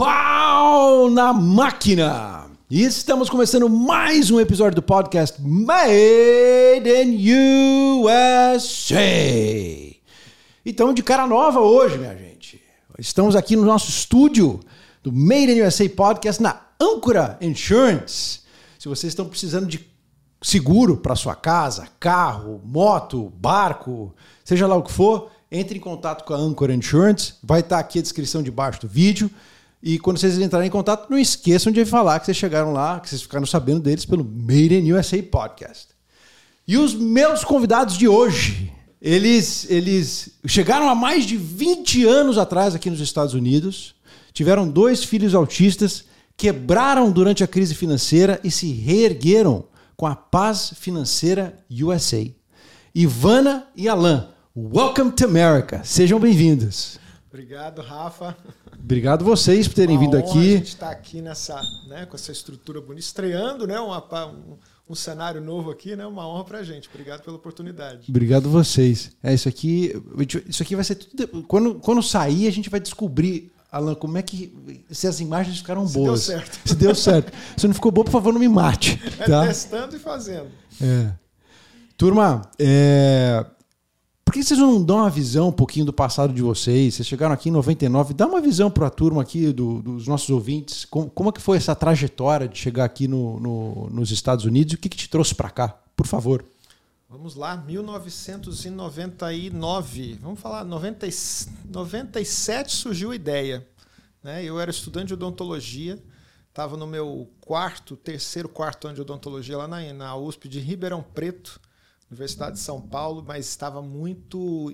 pau na máquina! E estamos começando mais um episódio do podcast Made in USA. Então, de cara nova hoje, minha gente. Estamos aqui no nosso estúdio do Made in USA Podcast na Ancora Insurance. Se vocês estão precisando de seguro para sua casa, carro, moto, barco, seja lá o que for, entre em contato com a Ancora Insurance. Vai estar aqui a descrição de baixo do vídeo. E quando vocês entrarem em contato, não esqueçam de falar que vocês chegaram lá, que vocês ficaram sabendo deles pelo Made in USA Podcast. E os meus convidados de hoje, eles chegaram há mais de 20 anos atrás aqui nos Estados Unidos, tiveram 2 filhos autistas, quebraram durante a crise financeira e se reergueram com a Paz Financeira USA. Ivana e Alan, welcome to America. Sejam bem-vindos. Obrigado, Rafa. Obrigado vocês por terem vindo aqui. A gente está aqui nessa, né, com essa estrutura bonita, estreando, né, um cenário novo aqui, né? Uma honra pra gente. Obrigado pela oportunidade. Obrigado vocês. É, isso aqui vai ser tudo. Quando sair, a gente vai descobrir, Alan, como é que se as imagens ficaram boas. Deu certo. Se deu certo. Se não ficou bom, por favor, não me mate. Tá? É testando e fazendo. É. Turma, por que vocês não dão uma visão um pouquinho do passado de vocês? Vocês chegaram aqui em 99. Dá uma visão para a turma aqui dos nossos ouvintes. Como é que foi essa trajetória de chegar aqui nos Estados Unidos? E o que te trouxe para cá? Por favor. Vamos lá. 1999. Vamos falar. 97 surgiu a ideia. Né? Eu era estudante de odontologia. Estava no meu terceiro, quarto ano de odontologia lá na USP de Ribeirão Preto. Universidade de São Paulo, mas estava muito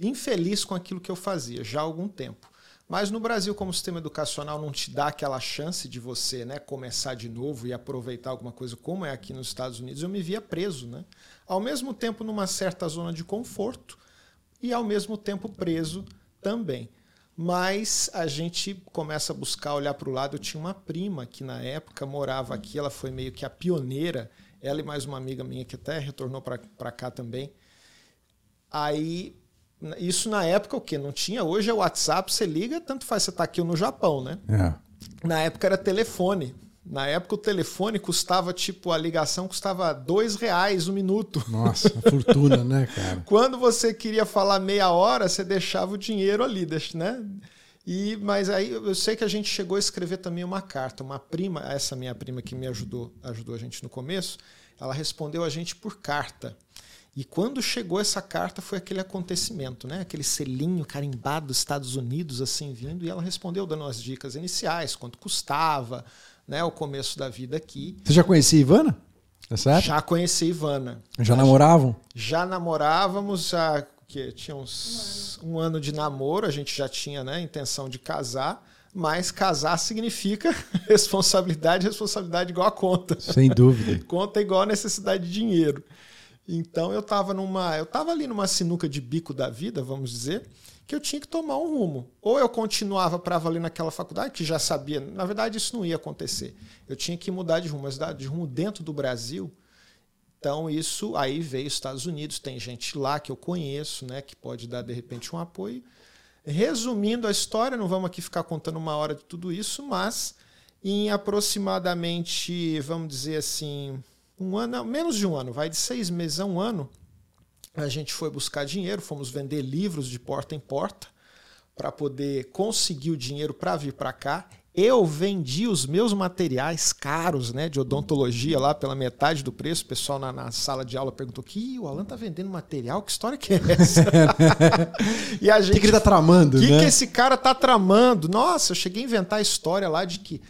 infeliz com aquilo que eu fazia já há algum tempo. Mas no Brasil, como o sistema educacional não te dá aquela chance de você, né, começar de novo e aproveitar alguma coisa como é aqui nos Estados Unidos, eu me via preso, né? Ao mesmo tempo numa certa zona de conforto e ao mesmo tempo preso também. Mas a gente começa a buscar olhar para o lado. Eu tinha uma prima que na época morava aqui, ela foi meio que a pioneira. Ela e mais uma amiga minha que até retornou para cá também. Aí, isso na época o quê? Não tinha. Hoje é o WhatsApp, você liga, tanto faz você estar aqui ou no Japão, né? É. Na época era telefone. Na época o telefone custava, tipo, a ligação custava R$2 o minuto. Nossa, fortuna, né, cara? Quando você queria falar meia hora, você deixava o dinheiro ali, né? Mas aí eu sei que a gente chegou a escrever também uma carta. Uma prima, essa minha prima que me ajudou a gente no começo, ela respondeu a gente por carta. E quando chegou essa carta foi aquele acontecimento, né? Aquele selinho carimbado dos Estados Unidos assim vindo, e ela respondeu dando as dicas iniciais, quanto custava, né? O começo da vida aqui. Você já conhecia a Ivana? É certo? Já conheci a Ivana. Já namoravam? Já namorávamos, já... que tinha uns um ano de namoro, a gente já tinha, né, intenção de casar, mas casar significa responsabilidade igual a conta. Sem dúvida. Conta igual a necessidade de dinheiro. Então eu estava ali numa sinuca de bico da vida, vamos dizer, que eu tinha que tomar um rumo. Ou eu continuava para valer naquela faculdade, que já sabia, na verdade isso não ia acontecer. Eu tinha que mudar de rumo, mas mudar de rumo dentro do Brasil. Então, isso aí veio os Estados Unidos, tem gente lá que eu conheço, né, que pode dar, de repente, um apoio. Resumindo a história, não vamos aqui ficar contando uma hora de tudo isso, mas em aproximadamente, vamos dizer assim, um ano, menos de um ano, vai de 6 meses a um ano, a gente foi buscar dinheiro, fomos vender livros de porta em porta para poder conseguir o dinheiro para vir para cá. Eu vendi os meus materiais caros, né, de odontologia lá pela metade do preço. O pessoal na sala de aula perguntou: "Que o Alan tá vendendo material? Que história que é essa?" E a gente, que ele tá tramando, né? Que esse cara tá tramando? Nossa, eu cheguei a inventar a história lá de que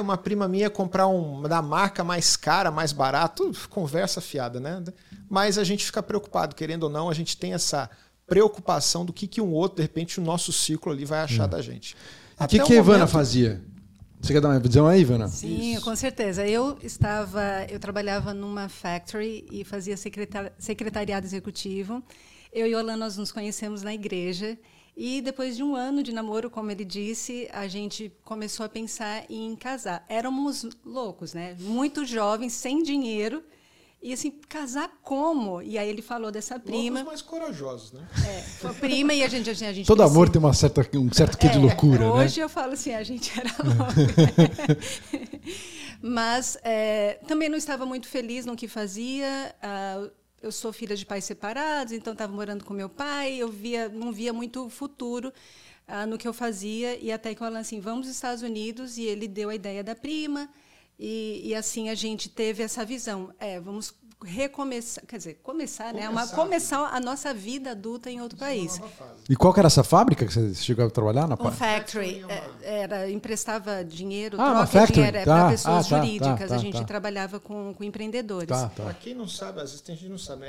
uma prima minha ia comprar da marca mais cara, mais barato. Conversa fiada, né? Mas a gente fica preocupado, querendo ou não, a gente tem essa preocupação do que um outro, de repente, o nosso ciclo ali vai achar da gente. O que a Ivana fazia? Você quer dar uma visão aí, Ivana? Sim, com certeza. Eu trabalhava numa factory e fazia secretariado executivo. Eu e o Alan, nós nos conhecemos na igreja. E depois de um ano de namoro, como ele disse, a gente começou a pensar em casar. Éramos loucos, né? Muito jovens, sem dinheiro. E assim, casar como? E aí ele falou dessa prima. Os mais corajosos, né? É, foi prima e a gente todo amor tem uma certa, um certo quê de loucura, hoje né? Hoje eu falo assim, a gente era louco. Mas também não estava muito feliz no que fazia. Eu sou filha de pais separados, então estava morando com meu pai. Eu não via muito futuro no que eu fazia. E até que o Alan, assim, vamos aos Estados Unidos. E ele deu a ideia da prima. E assim a gente teve essa visão, vamos recomeçar, quer dizer, começar, né? Começar a nossa vida adulta em outro país. E qual que era essa fábrica que você chegou a trabalhar na parte? Factory, emprestava dinheiro, troca dinheiro para pessoas jurídicas, a gente trabalhava com empreendedores. Para quem não sabe, às vezes a gente não sabe,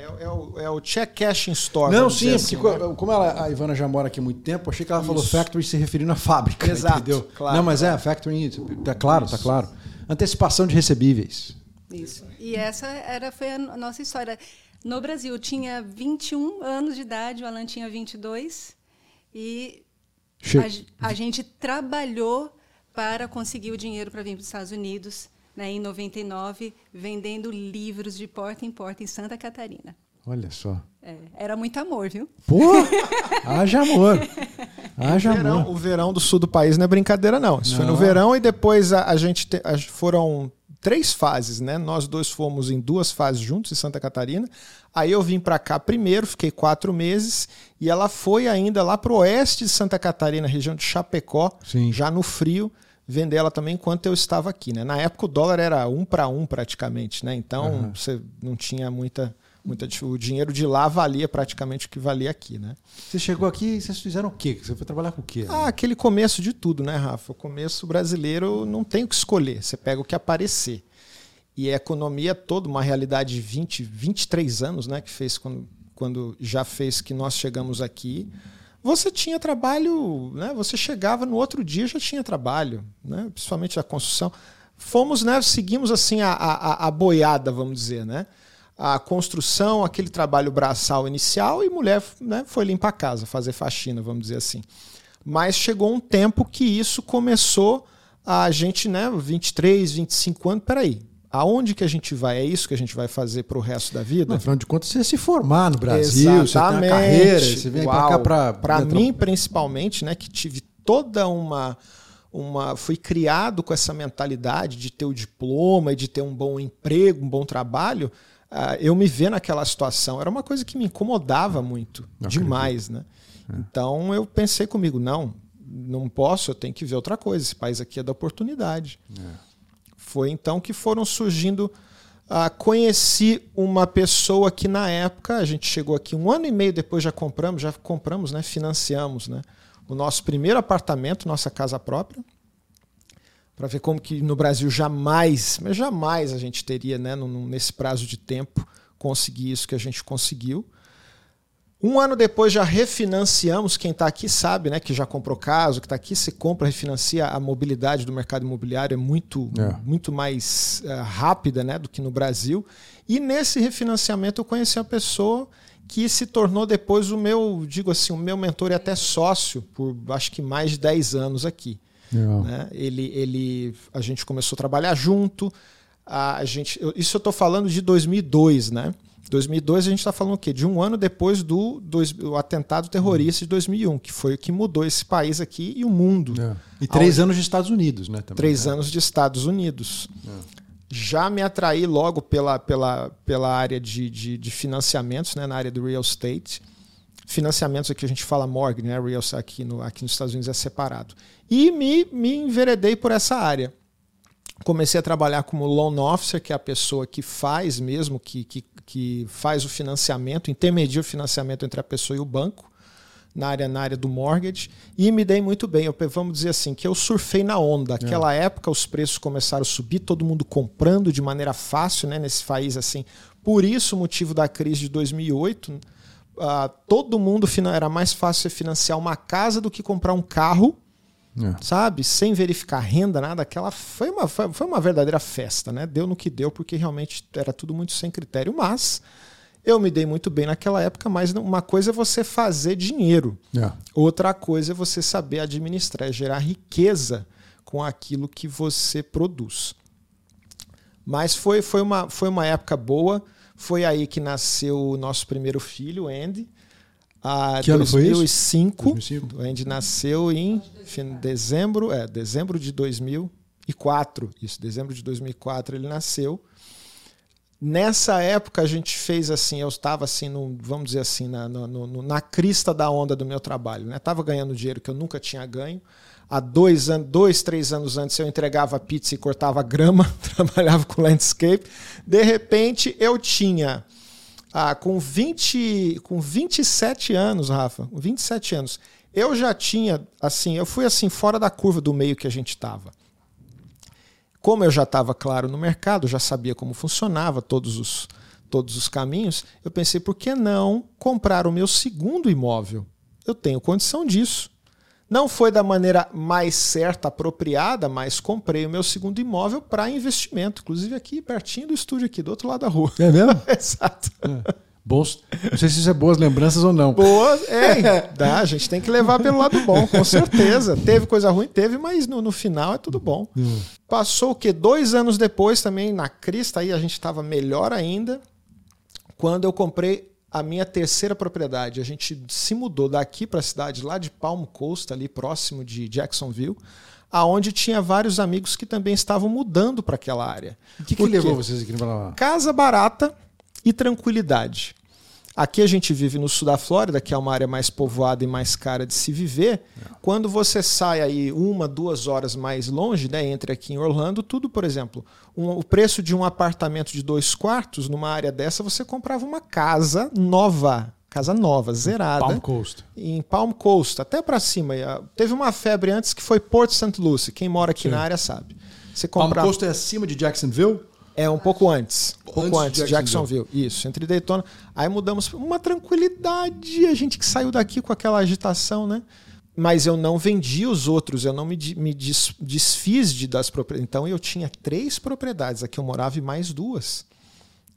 é o check cash store. Não, sim, assim, como a Ivana já mora aqui há muito tempo, achei que ela falou factory se referindo à fábrica. Exato, entendeu? Claro. Não, mas factory, tá claro. Antecipação de recebíveis. Isso. E essa foi a nossa história. No Brasil, eu tinha 21 anos de idade, o Alan tinha 22. E a gente trabalhou para conseguir o dinheiro para vir para os Estados Unidos, né, em 99, vendendo livros de porta em porta em Santa Catarina. Olha só. Era muito amor, viu? Pô! Haja amor! O verão do sul do país não é brincadeira, não. Isso foi no verão e depois foram 3 fases, né? Nós 2 fomos em 2 fases juntos em Santa Catarina. Aí eu vim para cá primeiro, fiquei 4 meses e ela foi ainda lá pro oeste de Santa Catarina, região de Chapecó, sim, já no frio, vender ela também enquanto eu estava aqui, né? Na época o dólar era 1 para 1 praticamente, né? Então você não tinha muita, o dinheiro de lá valia praticamente o que valia aqui, né? Você chegou aqui e vocês fizeram o quê? Você foi trabalhar com o quê? Aquele começo de tudo, né, Rafa? O começo brasileiro não tem o que escolher. Você pega o que aparecer. E a economia toda, uma realidade de 23 anos, né, que fez quando já fez que nós chegamos aqui. Você tinha trabalho, né? Você chegava no outro dia já tinha trabalho, né? Principalmente da construção. Fomos, né? Seguimos assim a boiada, vamos dizer, né? A construção, aquele trabalho braçal inicial e mulher, né, foi limpar a casa, fazer faxina, vamos dizer assim. Mas chegou um tempo que isso começou a gente, né, 23, 25 anos, peraí, aonde que a gente vai? É isso que a gente vai fazer pro resto da vida? Não, afinal de contas, você ia se formar no Brasil, exatamente, você tem uma carreira, você vem pra cá pra... Para mim, principalmente, né, que tive toda fui criado com essa mentalidade de ter o diploma e de ter um bom emprego, um bom trabalho... eu me ver naquela situação, era uma coisa que me incomodava muito, demais, né? Então eu pensei comigo, não posso, eu tenho que ver outra coisa, esse país aqui é da oportunidade. Foi então que foram surgindo, conheci uma pessoa que na época, a gente chegou aqui 1 ano e meio depois, já compramos, né? Financiamos, né? O nosso primeiro apartamento, nossa casa própria, para ver como que no Brasil jamais a gente teria, né, nesse prazo de tempo, conseguir isso que a gente conseguiu. 1 ano depois já refinanciamos, quem está aqui sabe, né, que já comprou casa, que está aqui, se compra, refinancia, a mobilidade do mercado imobiliário é muito mais rápida, né, do que no Brasil. E nesse refinanciamento eu conheci uma pessoa que se tornou depois o meu mentor e até sócio por acho que mais de 10 anos aqui. Né? A gente começou a trabalhar junto. Isso eu estou falando de 2002, né? 2002 a gente está falando o quê? De 1 ano depois do atentado terrorista de 2001, que foi o que mudou esse país aqui e o mundo. E 3 anos de Estados Unidos, né? Também, 3 anos de Estados Unidos. Já me atraí logo pela área de financiamentos, né? Na área do real estate. Financiamentos aqui a gente fala mortgage, né? Real estate aqui nos Estados Unidos é separado. E me enveredei por essa área. Comecei a trabalhar como loan officer, que é a pessoa que faz mesmo, que faz o financiamento, intermedia o financiamento entre a pessoa e o banco, na área do mortgage. E me dei muito bem. Vamos dizer assim, que eu surfei na onda. Naquela época os preços começaram a subir, todo mundo comprando de maneira fácil, né, nesse país assim. Por isso o motivo da crise de 2008... todo mundo era mais fácil financiar uma casa do que comprar um carro, sabe? Sem verificar renda, nada. Aquela foi uma verdadeira festa, né? Deu no que deu, porque realmente era tudo muito sem critério. Mas eu me dei muito bem naquela época, mas uma coisa é você fazer dinheiro. Outra coisa é você saber administrar, gerar riqueza com aquilo que você produz. Mas foi uma época boa. Foi aí que nasceu o nosso primeiro filho, Andy. Que ano foi isso? 2005. O Andy nasceu em dezembro de 2004. Isso, dezembro de 2004 ele nasceu. Nessa época a gente fez assim, eu estava assim, no, vamos dizer assim, na crista da onda do meu trabalho, né? Estava ganhando dinheiro que eu nunca tinha ganho. Há 2, 3 anos antes eu entregava pizza e cortava grama, trabalhava com landscape. De repente eu tinha, com 27 anos, Rafa, com 27 anos, eu já tinha, assim, eu fui assim fora da curva do meio que a gente estava. Como eu já estava claro no mercado, já sabia como funcionava todos os caminhos, eu pensei, por que não comprar o meu segundo imóvel? Eu tenho condição disso. Não foi da maneira mais certa, apropriada, mas comprei o meu segundo imóvel para investimento, inclusive aqui pertinho do estúdio aqui, do outro lado da rua. É mesmo? Exato. É. Bons, não sei se isso é boas lembranças ou não. Boas, a gente tem que levar pelo lado bom, com certeza. Teve coisa ruim, teve, mas no final é tudo bom. Passou o quê? 2 anos depois também, na crista, aí a gente estava melhor ainda, quando eu comprei a minha terceira propriedade. A gente se mudou daqui para a cidade, lá de Palm Coast, ali próximo de Jacksonville, aonde tinha vários amigos que também estavam mudando para aquela área. O que levou vocês aqui para lá? Casa barata e tranquilidade. Aqui a gente vive no sul da Flórida, que é uma área mais povoada e mais cara de se viver. Quando você sai aí 1, 2 horas mais longe, né, entre aqui em Orlando, tudo, por exemplo, o preço de um apartamento de 2 quartos, numa área dessa, você comprava uma casa nova, zerada. Em Palm Coast, até para cima. Teve uma febre antes que foi Port St. Lucie. Quem mora aqui na área sabe. Você comprava... Palm Coast é acima de Jacksonville? É um pouco antes. Pouco antes de Jacksonville. Isso, entre Daytona. Aí mudamos para uma tranquilidade. A gente que saiu daqui com aquela agitação, né? Mas eu não vendi os outros, eu não me desfiz das propriedades. Então eu tinha 3 propriedades. Aqui eu morava e mais 2.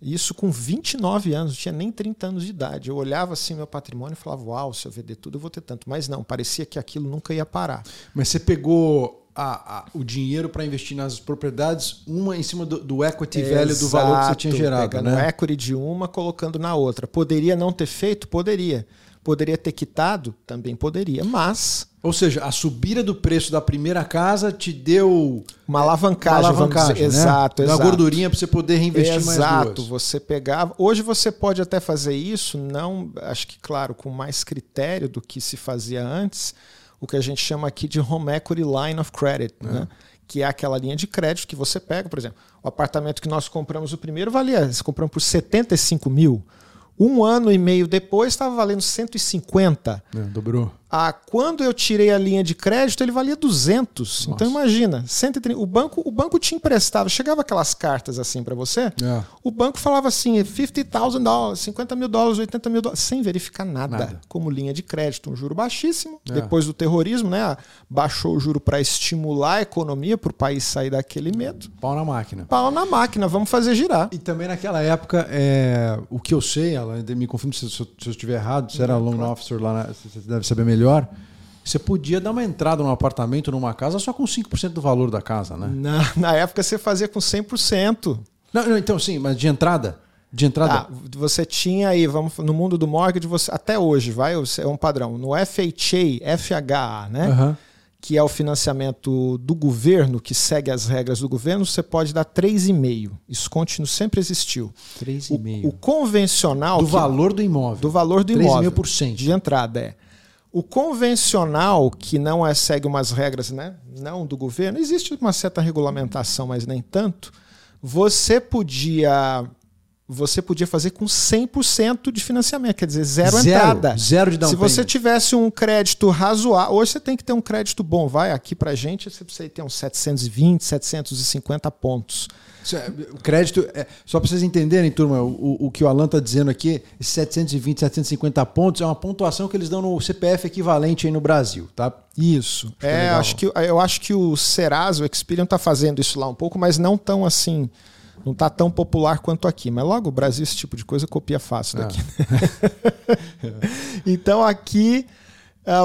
Isso com 29 anos, não tinha nem 30 anos de idade. Eu olhava assim meu patrimônio e falava, uau, se eu vender tudo eu vou ter tanto. Mas não, parecia que aquilo nunca ia parar. Mas você pegou... o dinheiro para investir nas propriedades, uma em cima do equity velho, do valor que você tinha gerado. Pegando, né? O equity de uma, colocando na outra. Poderia não ter feito? Poderia. Poderia ter quitado? Também poderia, mas... Ou seja, a subida do preço da primeira casa te deu... Uma alavancagem, vamos dizer. Né? Exato. Uma gordurinha para você poder reinvestir mais duas. Você pegava... Hoje você pode até fazer isso, não, acho que, claro, com mais critério do que se fazia antes, o que a gente chama aqui de Home Equity Line of Credit, né? Que é aquela linha de crédito que você pega, por exemplo, o apartamento que nós compramos, o primeiro valia, nós compramos por 75 mil, 1 ano e meio depois estava valendo 150. Dobrou. Quando eu tirei a linha de crédito, ele valia 200. Nossa. Então imagina, 130, o banco te emprestava, chegava aquelas cartas assim para você, o banco falava assim, $50,000, $50 mil, $80 mil, sem verificar nada, como linha de crédito, um juro baixíssimo. Depois do terrorismo, né, baixou o juro para estimular a economia, para o país sair daquele medo. Pau na máquina, vamos fazer girar. E também naquela época, o que eu sei, Alan, me confirma se eu estiver errado, você era loan officer lá, você deve saber melhor. Você podia dar uma entrada num apartamento, numa casa, só com 5% do valor da casa, né? Na época você fazia com 100%. Não, então sim, mas de entrada? Você tinha aí, no mundo do mortgage, você, até hoje, é um padrão. No FHA, né? Uhum. Que é o financiamento do governo, que segue as regras do governo, você pode dar 3,5%. Isso contínuo sempre existiu. 3,5%. O convencional... valor do imóvel. Do valor do imóvel. 3,5%. De entrada, O convencional, que não segue umas regras, né? Não do governo, existe uma certa regulamentação, mas nem tanto, você podia fazer com 100% de financiamento, quer dizer, zero entrada. Zero de down payment. Se você tivesse um crédito razoável, hoje você tem que ter um crédito bom, aqui pra gente você precisa ter uns 720, 750 pontos. O crédito, só para vocês entenderem, turma, o que o Alan está dizendo aqui, 720, 750 pontos, é uma pontuação que eles dão no CPF equivalente aí no Brasil, tá? Isso. Eu acho que o Serasa, o Experian, está fazendo isso lá um pouco, mas não tão assim, não está tão popular quanto aqui. Mas logo o Brasil, esse tipo de coisa, copia fácil daqui. Então aqui...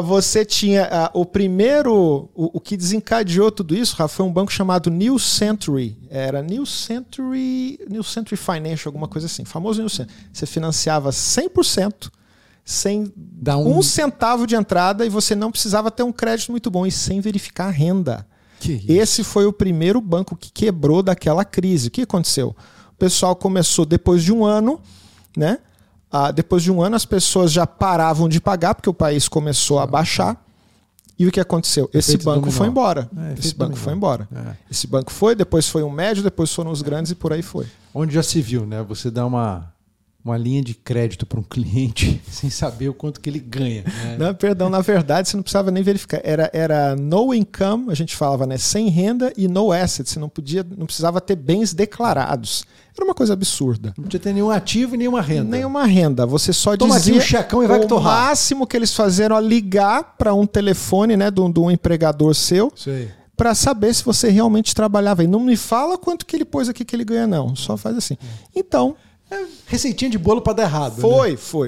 você tinha o primeiro, o que desencadeou tudo isso, Rafa, foi um banco chamado New Century. Era New Century Financial, alguma coisa assim. Famoso New Century. Você financiava 100%, sem dar um centavo de entrada, e você não precisava ter um crédito muito bom e sem verificar a renda. Esse foi o primeiro banco que quebrou daquela crise. O que aconteceu? O pessoal começou depois de um ano, né? Depois de um ano, as pessoas já paravam de pagar, porque o país começou a baixar. E o que aconteceu? Esse banco foi embora. Esse banco foi, depois foi um médio, depois foram os grandes e por aí foi. Onde já se viu, né? Você dá uma linha de crédito para um cliente sem saber o quanto que ele ganha. Né? Não, perdão, na verdade você não precisava nem verificar. Era no income, a gente falava, né? Sem renda, e no assets. Você não precisava ter bens declarados. Era uma coisa absurda. Não podia ter nenhum ativo e nenhuma renda. Nenhuma renda. Você só dizia um checão e vai torrar. O máximo que eles fizeram é ligar para um telefone, né, de um empregador seu, para saber se você realmente trabalhava. E não me fala quanto que ele pôs aqui que ele ganha, não. Só faz assim. Então... receitinha de bolo para dar errado.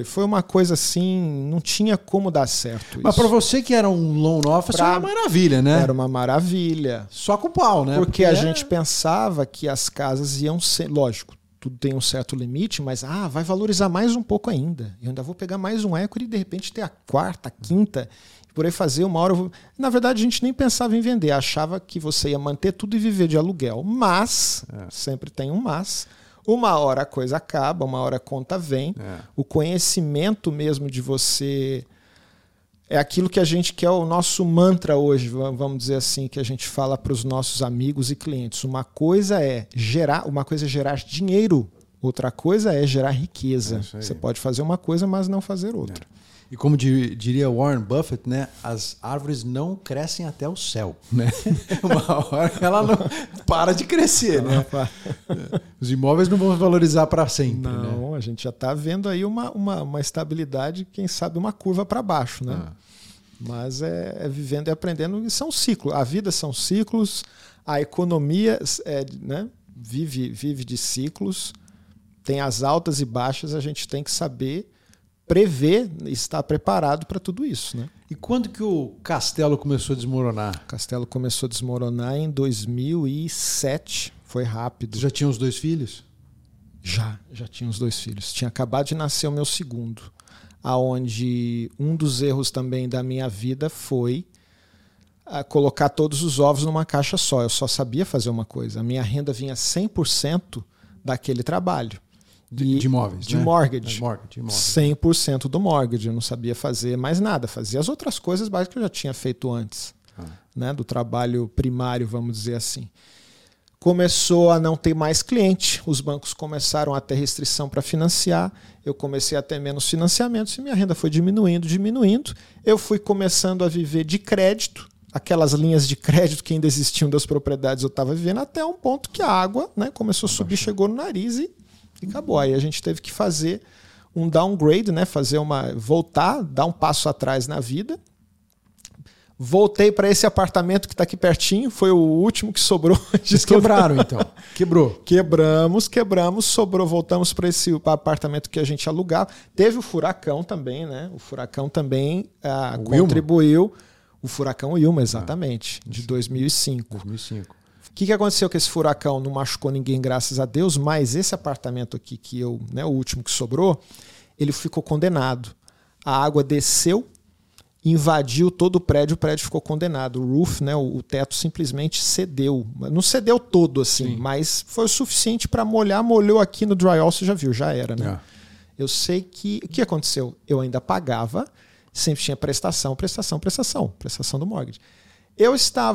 Foi uma coisa assim, não tinha como dar certo. Mas para você que era um loan officer, era uma maravilha, né? Era uma maravilha. Só com o pau, né? Porque a gente pensava que as casas iam ser, lógico, tudo tem um certo limite, mas vai valorizar mais um pouco ainda. Eu ainda vou pegar mais um equity e de repente ter a quarta, a quinta, e por aí fazer uma hora. Na verdade, a gente nem pensava em vender, achava que você ia manter tudo e viver de aluguel. Mas, sempre tem um mas. Uma hora a coisa acaba, uma hora a conta vem. O conhecimento mesmo de você é aquilo que a gente quer, o nosso mantra hoje, vamos dizer assim, que a gente fala para os nossos amigos e clientes. Uma coisa é gerar dinheiro, outra coisa é gerar riqueza. É, você pode fazer uma coisa, mas não fazer outra. E como diria Warren Buffett, né, as árvores não crescem até o céu. Né? Uma hora ela não para de crescer. Né? Os imóveis não vão valorizar para sempre. Não, né? A gente já está vendo aí uma estabilidade, quem sabe uma curva para baixo. Né? Mas é vivendo e aprendendo. Isso é um ciclo. A vida são ciclos. A economia vive de ciclos. Tem as altas e baixas. A gente tem que saber... prever, estar preparado para tudo isso. Né? E quando que o castelo começou a desmoronar? O castelo começou a desmoronar em 2007. Foi rápido. Já tinha os dois filhos? Já tinha os dois filhos. Tinha acabado de nascer o meu segundo. Aonde um dos erros também da minha vida foi colocar todos os ovos numa caixa só. Eu só sabia fazer uma coisa. A minha renda vinha 100% daquele trabalho. De imóveis, de mortgage. 100% do mortgage. Eu não sabia fazer mais nada. Fazia as outras coisas básicas que eu já tinha feito antes. Do trabalho primário, vamos dizer assim. Começou a não ter mais cliente. Os bancos começaram a ter restrição para financiar. Eu comecei a ter menos financiamentos e minha renda foi diminuindo. Eu fui começando a viver de crédito. Aquelas linhas de crédito que ainda existiam das propriedades eu estava vivendo, até um ponto que a água, né, começou a subir, chegou no nariz e acabou. Aí a gente teve que fazer um downgrade, né? Dar um passo atrás na vida. Voltei para esse apartamento que está aqui pertinho, foi o último que sobrou. Vocês quebraram, então? Quebrou. Quebramos, sobrou, voltamos para esse apartamento que a gente alugava. Teve o furacão também, né? O furacão também contribuiu. O furacão Wilma, exatamente, de 2005. O que aconteceu com esse furacão? Não machucou ninguém, graças a Deus, mas esse apartamento aqui, que eu, né, o último que sobrou, ele ficou condenado. A água desceu, invadiu todo o prédio ficou condenado. O roof, né, o teto simplesmente cedeu. Não cedeu todo, assim, mas foi o suficiente para molhar. Molhou aqui no drywall, você já viu, já era, né? Eu sei que... O que aconteceu? Eu ainda pagava, sempre tinha prestação do mortgage.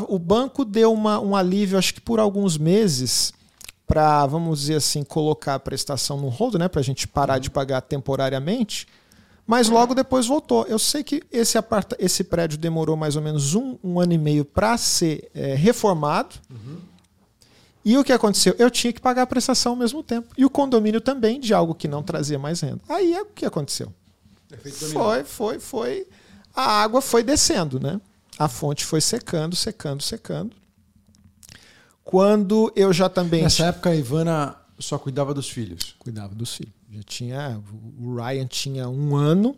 O banco deu um alívio, acho que por alguns meses, para, vamos dizer assim, colocar a prestação no hold, né, para a gente parar de pagar temporariamente, mas logo depois voltou. Eu sei que esse prédio demorou mais ou menos um ano e meio para ser reformado. E o que aconteceu? Eu tinha que pagar a prestação ao mesmo tempo. E o condomínio também, de algo que não trazia mais renda. Aí o que aconteceu? Foi. A água foi descendo, né? A fonte foi secando. Quando eu já também... Nessa época a Ivana só cuidava dos filhos? Cuidava dos filhos. O Ryan tinha um ano,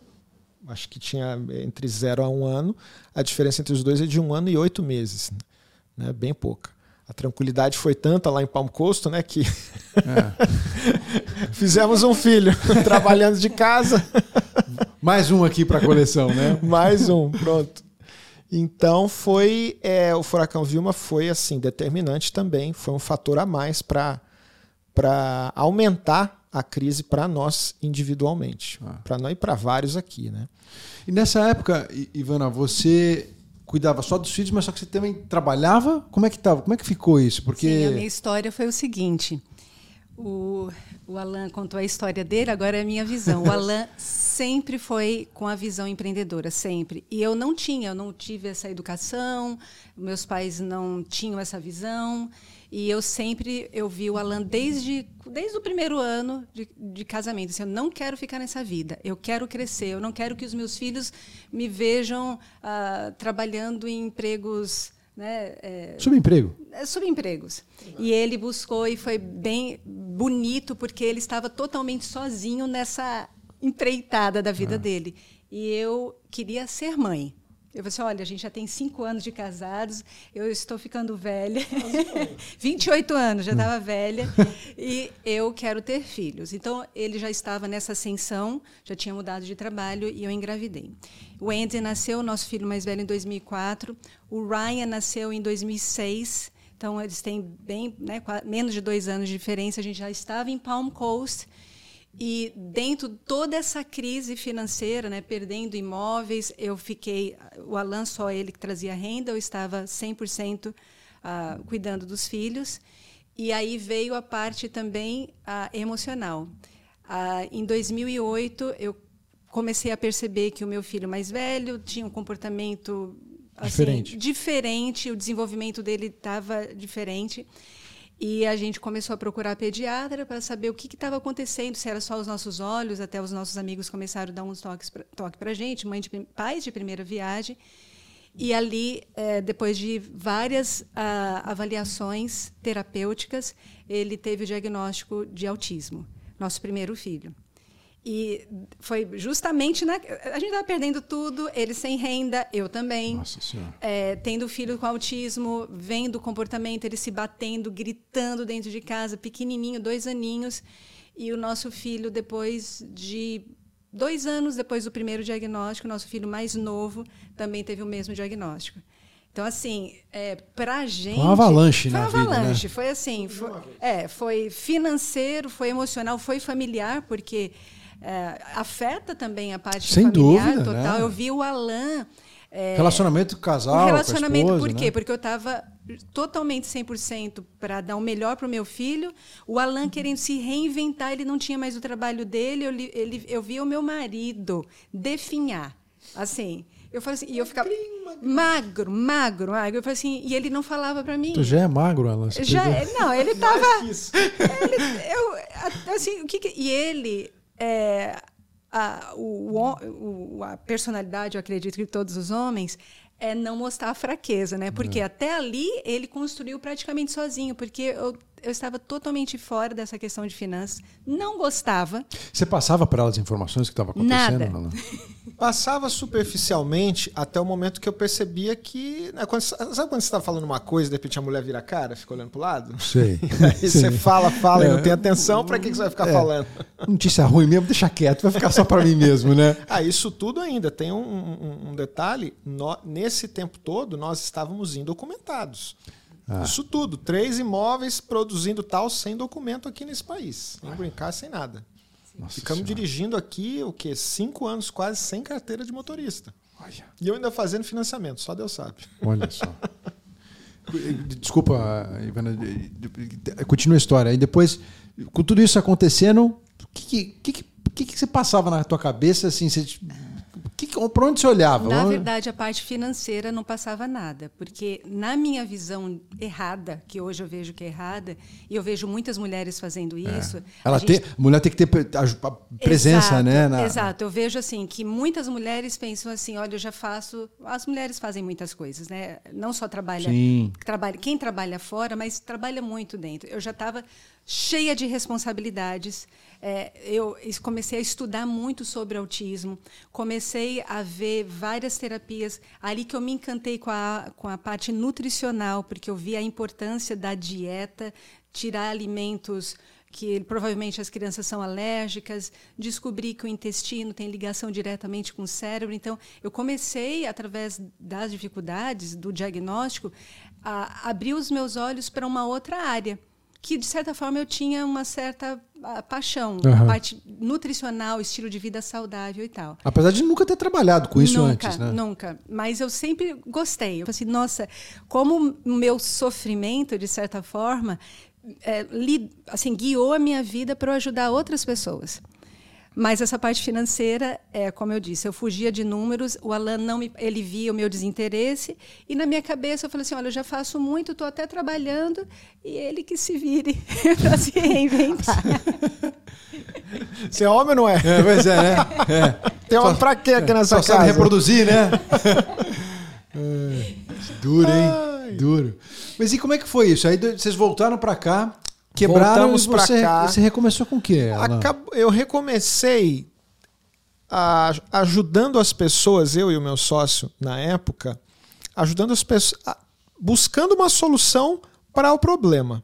acho que tinha entre 0 a 1 ano. A diferença entre os dois é de 1 ano e 8 meses, né? Bem pouca. A tranquilidade foi tanta lá em Palm Coast, né, que fizemos um filho trabalhando de casa. Mais um aqui para a coleção, né? Mais um, pronto. Então foi o furacão Wilma foi assim determinante também, foi um fator a mais para aumentar a crise para nós individualmente, para nós e para vários aqui, né? E nessa época, Ivana, você cuidava só dos filhos, mas só que você também trabalhava? Como é que estava? Como é que ficou isso? Porque... Sim, a minha história foi o seguinte. O Alan contou a história dele, agora é a minha visão. O Alan sempre foi com a visão empreendedora, sempre. E eu não tive essa educação, meus pais não tinham essa visão. E eu vi o Alan desde o primeiro ano de casamento. Assim, eu não quero ficar nessa vida, eu quero crescer, eu não quero que os meus filhos me vejam trabalhando em empregos... Né, subempregos. E ele buscou e foi bem bonito, porque ele estava totalmente sozinho nessa empreitada da vida dele. E eu queria ser mãe. Eu falei assim, olha, a gente já tem 5 anos de casados, eu estou ficando velha, 28 anos, já estava velha, e eu quero ter filhos. Então, ele já estava nessa ascensão, já tinha mudado de trabalho e eu engravidei. O Andy nasceu, nosso filho mais velho, em 2004, o Ryan nasceu em 2006, então eles têm bem, né, menos de 2 anos de diferença, a gente já estava em Palm Coast. E dentro de toda essa crise financeira, né, perdendo imóveis, eu fiquei... O Alan, só ele que trazia renda, eu estava 100% cuidando dos filhos. E aí veio a parte também emocional. Em 2008, eu comecei a perceber que o meu filho mais velho tinha um comportamento assim, diferente, o desenvolvimento dele estava diferente. E a gente começou a procurar a pediatra para saber o que estava acontecendo, se era só os nossos olhos, até os nossos amigos começaram a dar uns toques para a gente, pais de primeira viagem. E ali, depois de várias avaliações terapêuticas, ele teve o diagnóstico de autismo, nosso primeiro filho. E foi justamente... A gente estava perdendo tudo, ele sem renda, eu também. Nossa Senhora. Tendo filho com autismo, vendo o comportamento, ele se batendo, gritando dentro de casa, pequenininho, 2 aninhos. E o nosso filho, depois de 2 anos, depois do primeiro diagnóstico, nosso filho mais novo também teve o mesmo diagnóstico. Então, assim, pra gente... Foi uma avalanche, né? Foi uma avalanche, vida, né? Foi assim... Foi financeiro, foi emocional, foi familiar, porque... afeta também a parte sem familiar, dúvida, total. Né? Eu vi o Alan... relacionamento casal, relacionamento com a esposa, por quê? Né? Porque eu estava totalmente 100% para dar o melhor para o meu filho. O Alan querendo se reinventar, ele não tinha mais o trabalho dele. Eu vi o meu marido definhar. Assim, eu falei assim, e eu ficava... Magro. Eu falei assim, e ele não falava para mim. Tu já é magro, Alan? Já é, não, ele estava... E ele... a personalidade, eu acredito que todos os homens, é não mostrar a fraqueza, né? Porque até ali ele construiu praticamente sozinho, porque eu estava totalmente fora dessa questão de finanças, não gostava. Você passava para elas as informações que estavam acontecendo? Nada. Passava superficialmente até o momento que eu percebia que... Né, sabe quando você está falando uma coisa e de repente a mulher vira a cara, fica olhando para o lado? Sei. Aí você fala e não tem atenção, para que você vai ficar falando? Notícia ruim mesmo, deixa quieto, vai ficar só para mim mesmo, né? Isso tudo ainda. Tem um detalhe, nesse tempo todo nós estávamos indocumentados. Isso tudo, 3 imóveis produzindo tal sem documento aqui nesse país. Sem brincar, sem nada. Nossa Ficamos senhora. Dirigindo aqui, 5 anos quase sem carteira de motorista. Olha. E eu ainda fazendo financiamento, só Deus sabe. Olha só. Desculpa, Ivana, continua a história. E depois, com tudo isso acontecendo, o que você passava na tua cabeça assim? Para onde você olhava? Na verdade, a parte financeira não passava nada, porque na minha visão errada, que hoje eu vejo que é errada, e eu vejo muitas mulheres fazendo isso... A mulher tem que ter presença, exato, né? Exato. Eu vejo assim que muitas mulheres pensam assim, olha, eu já faço... As mulheres fazem muitas coisas, né? Não só trabalha... Quem trabalha fora, mas trabalha muito dentro. Eu já estava... cheia de responsabilidades. Eu comecei a estudar muito sobre autismo, comecei a ver várias terapias, ali que eu me encantei com a parte nutricional, porque eu vi a importância da dieta, tirar alimentos que provavelmente as crianças são alérgicas, descobri que o intestino tem ligação diretamente com o cérebro. Então, eu comecei, através das dificuldades do diagnóstico, a abrir os meus olhos para uma outra área, que, de certa forma, eu tinha uma certa paixão, a parte nutricional, estilo de vida saudável e tal. Apesar de nunca ter trabalhado com isso antes, né? Nunca, mas eu sempre gostei. Eu falei assim, nossa, como o meu sofrimento, de certa forma, guiou a minha vida para eu ajudar outras pessoas. Mas essa parte financeira, como eu disse, eu fugia de números, o Alan ele via o meu desinteresse, e na minha cabeça eu falei assim, olha, eu já faço muito, estou até trabalhando, e ele que se vire para se reinventar. Você é homem ou não é? Pois é, né? Tem homem pra quê aqui nessa casa? Só sabe reproduzir, né? Duro, hein? Ai. Duro. Mas e como é que foi isso? Aí vocês voltaram para cá... Voltamos pra cá. Você recomeçou com o quê? Eu recomecei ajudando as pessoas, eu e o meu sócio na época, ajudando as pessoas, buscando uma solução para o problema.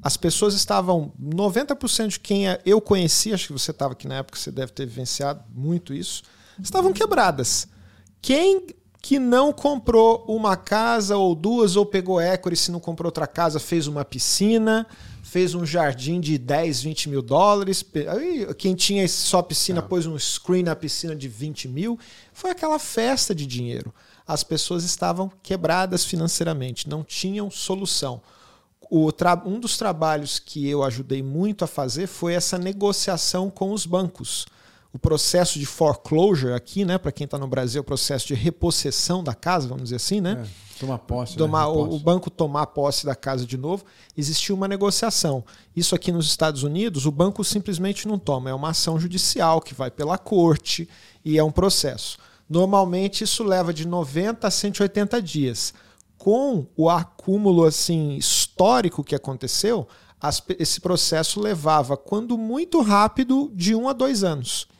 As pessoas estavam, 90% de quem eu conhecia, acho que você estava aqui na época, você deve ter vivenciado muito isso, estavam quebradas. Quem que não comprou uma casa ou duas, ou pegou equity, se não comprou outra casa, fez uma piscina, fez um jardim de 10, 20 mil dólares. Quem tinha só piscina, pôs um screen na piscina de 20 mil. Foi aquela festa de dinheiro. As pessoas estavam quebradas financeiramente, não tinham solução. Um dos trabalhos que eu ajudei muito a fazer foi essa negociação com os bancos. O processo de foreclosure aqui, né? Para quem está no Brasil, o processo de repossessão da casa, vamos dizer assim, né? Tomar posse. O banco tomar posse da casa de novo. Existiu uma negociação. Isso aqui nos Estados Unidos, o banco simplesmente não toma. É uma ação judicial que vai pela corte e é um processo. Normalmente isso leva de 90 a 180 dias. Com o acúmulo assim, histórico que aconteceu, esse processo levava, quando muito rápido, de 1 a 2 anos.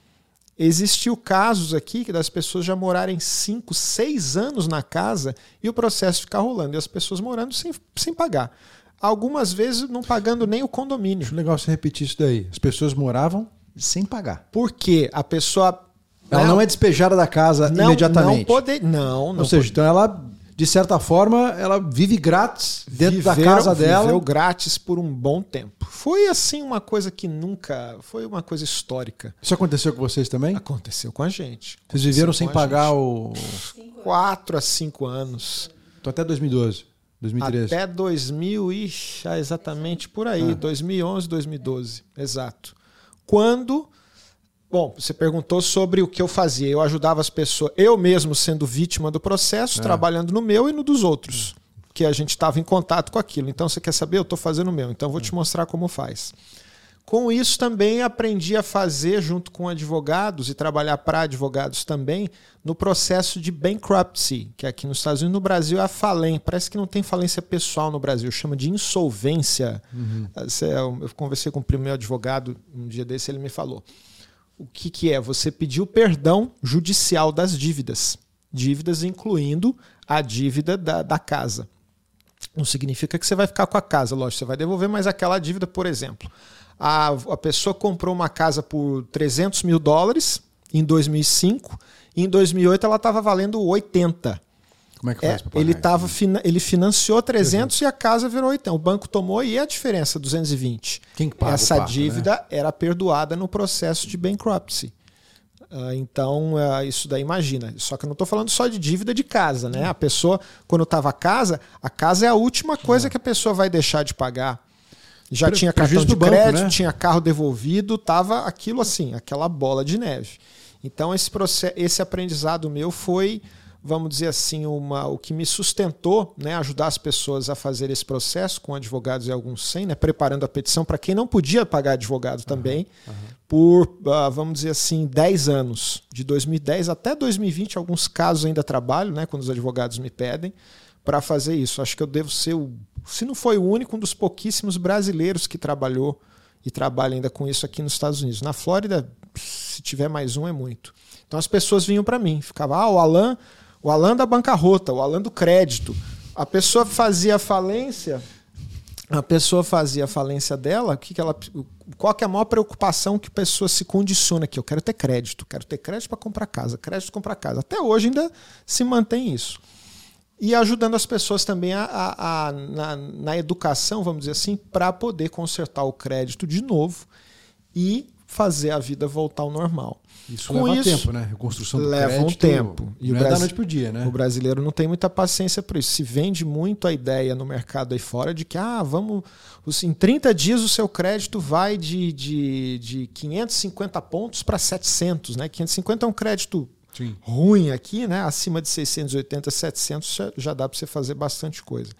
Existiu casos aqui que das pessoas já morarem 5, 6 anos na casa e o processo ficar rolando. E as pessoas morando sem pagar. Algumas vezes não pagando nem o condomínio. Acho legal você repetir isso daí. As pessoas moravam sem pagar. Porque a pessoa... Ela não é despejada da casa imediatamente. Não. Ou seja, então ela... De certa forma, ela vive grátis dentro da casa dela. Viveu grátis por um bom tempo. Foi assim uma coisa que nunca... Foi uma coisa histórica. Isso aconteceu com vocês também? Aconteceu com a gente. Vocês viveram sem pagar o... 4 a 5 anos. Então até 2012, 2013. Até 2000 e... Exatamente por aí. 2011, 2012. Exato. Quando... Bom, você perguntou sobre o que eu fazia. Eu ajudava as pessoas, eu mesmo sendo vítima do processo, trabalhando no meu e no dos outros, que a gente estava em contato com aquilo. Então, você quer saber? Eu estou fazendo o meu. Então, eu vou te mostrar como faz. Com isso, também aprendi a fazer, junto com advogados, e trabalhar para advogados também, no processo de bankruptcy, que aqui nos Estados Unidos, no Brasil, é a falência. Parece que não tem falência pessoal no Brasil, chama de insolvência. Eu conversei com o primeiro advogado um dia desse, ele me falou. O que é? Você pediu perdão judicial das dívidas. Dívidas incluindo a dívida da casa. Não significa que você vai ficar com a casa, lógico. Você vai devolver, mas aquela dívida, por exemplo. A pessoa comprou uma casa por 300 mil dólares em 2005. E em 2008 ela estava valendo 80. Como é que faz para pagar? Ele financiou 300 e a casa virou 80. O banco tomou e a diferença, 220. Quem paga? Essa dívida era perdoada no processo de bankruptcy. Então, isso daí imagina. Só que eu não estou falando só de dívida de casa, né? A pessoa, quando estava a casa é a última coisa que a pessoa vai deixar de pagar. Já tinha cartão de crédito, banco, né? Tinha carro devolvido, estava aquilo assim, aquela bola de neve. Então, esse aprendizado meu foi... Vamos dizer assim, o que me sustentou, né, ajudar as pessoas a fazer esse processo com advogados e alguns sem, né, preparando a petição para quem não podia pagar advogado também, por, vamos dizer assim, 10 anos, de 2010 até 2020, alguns casos ainda trabalho, né, quando os advogados me pedem, para fazer isso. Acho que eu devo ser, se não foi o único, um dos pouquíssimos brasileiros que trabalhou e trabalha ainda com isso aqui nos Estados Unidos. Na Flórida, se tiver mais um, é muito. Então as pessoas vinham para mim, ficava, o Alan da bancarrota, o Alan do crédito. A pessoa fazia falência, dela, qual que é a maior preocupação que a pessoa se condiciona aqui? Eu quero ter crédito para comprar casa, Até hoje ainda se mantém isso. E ajudando as pessoas também na educação, vamos dizer assim, para poder consertar o crédito de novo e fazer a vida voltar ao normal. Isso leva tempo, né? A construção do crédito leva um tempo. E não é da noite pro dia, né? O brasileiro não tem muita paciência para isso. Se vende muito a ideia no mercado aí fora de que em 30 dias o seu crédito vai de 550 pontos para 700, né? 550 é um crédito... Sim. Ruim aqui, né? Acima de 680, 700 já dá para você fazer bastante coisa.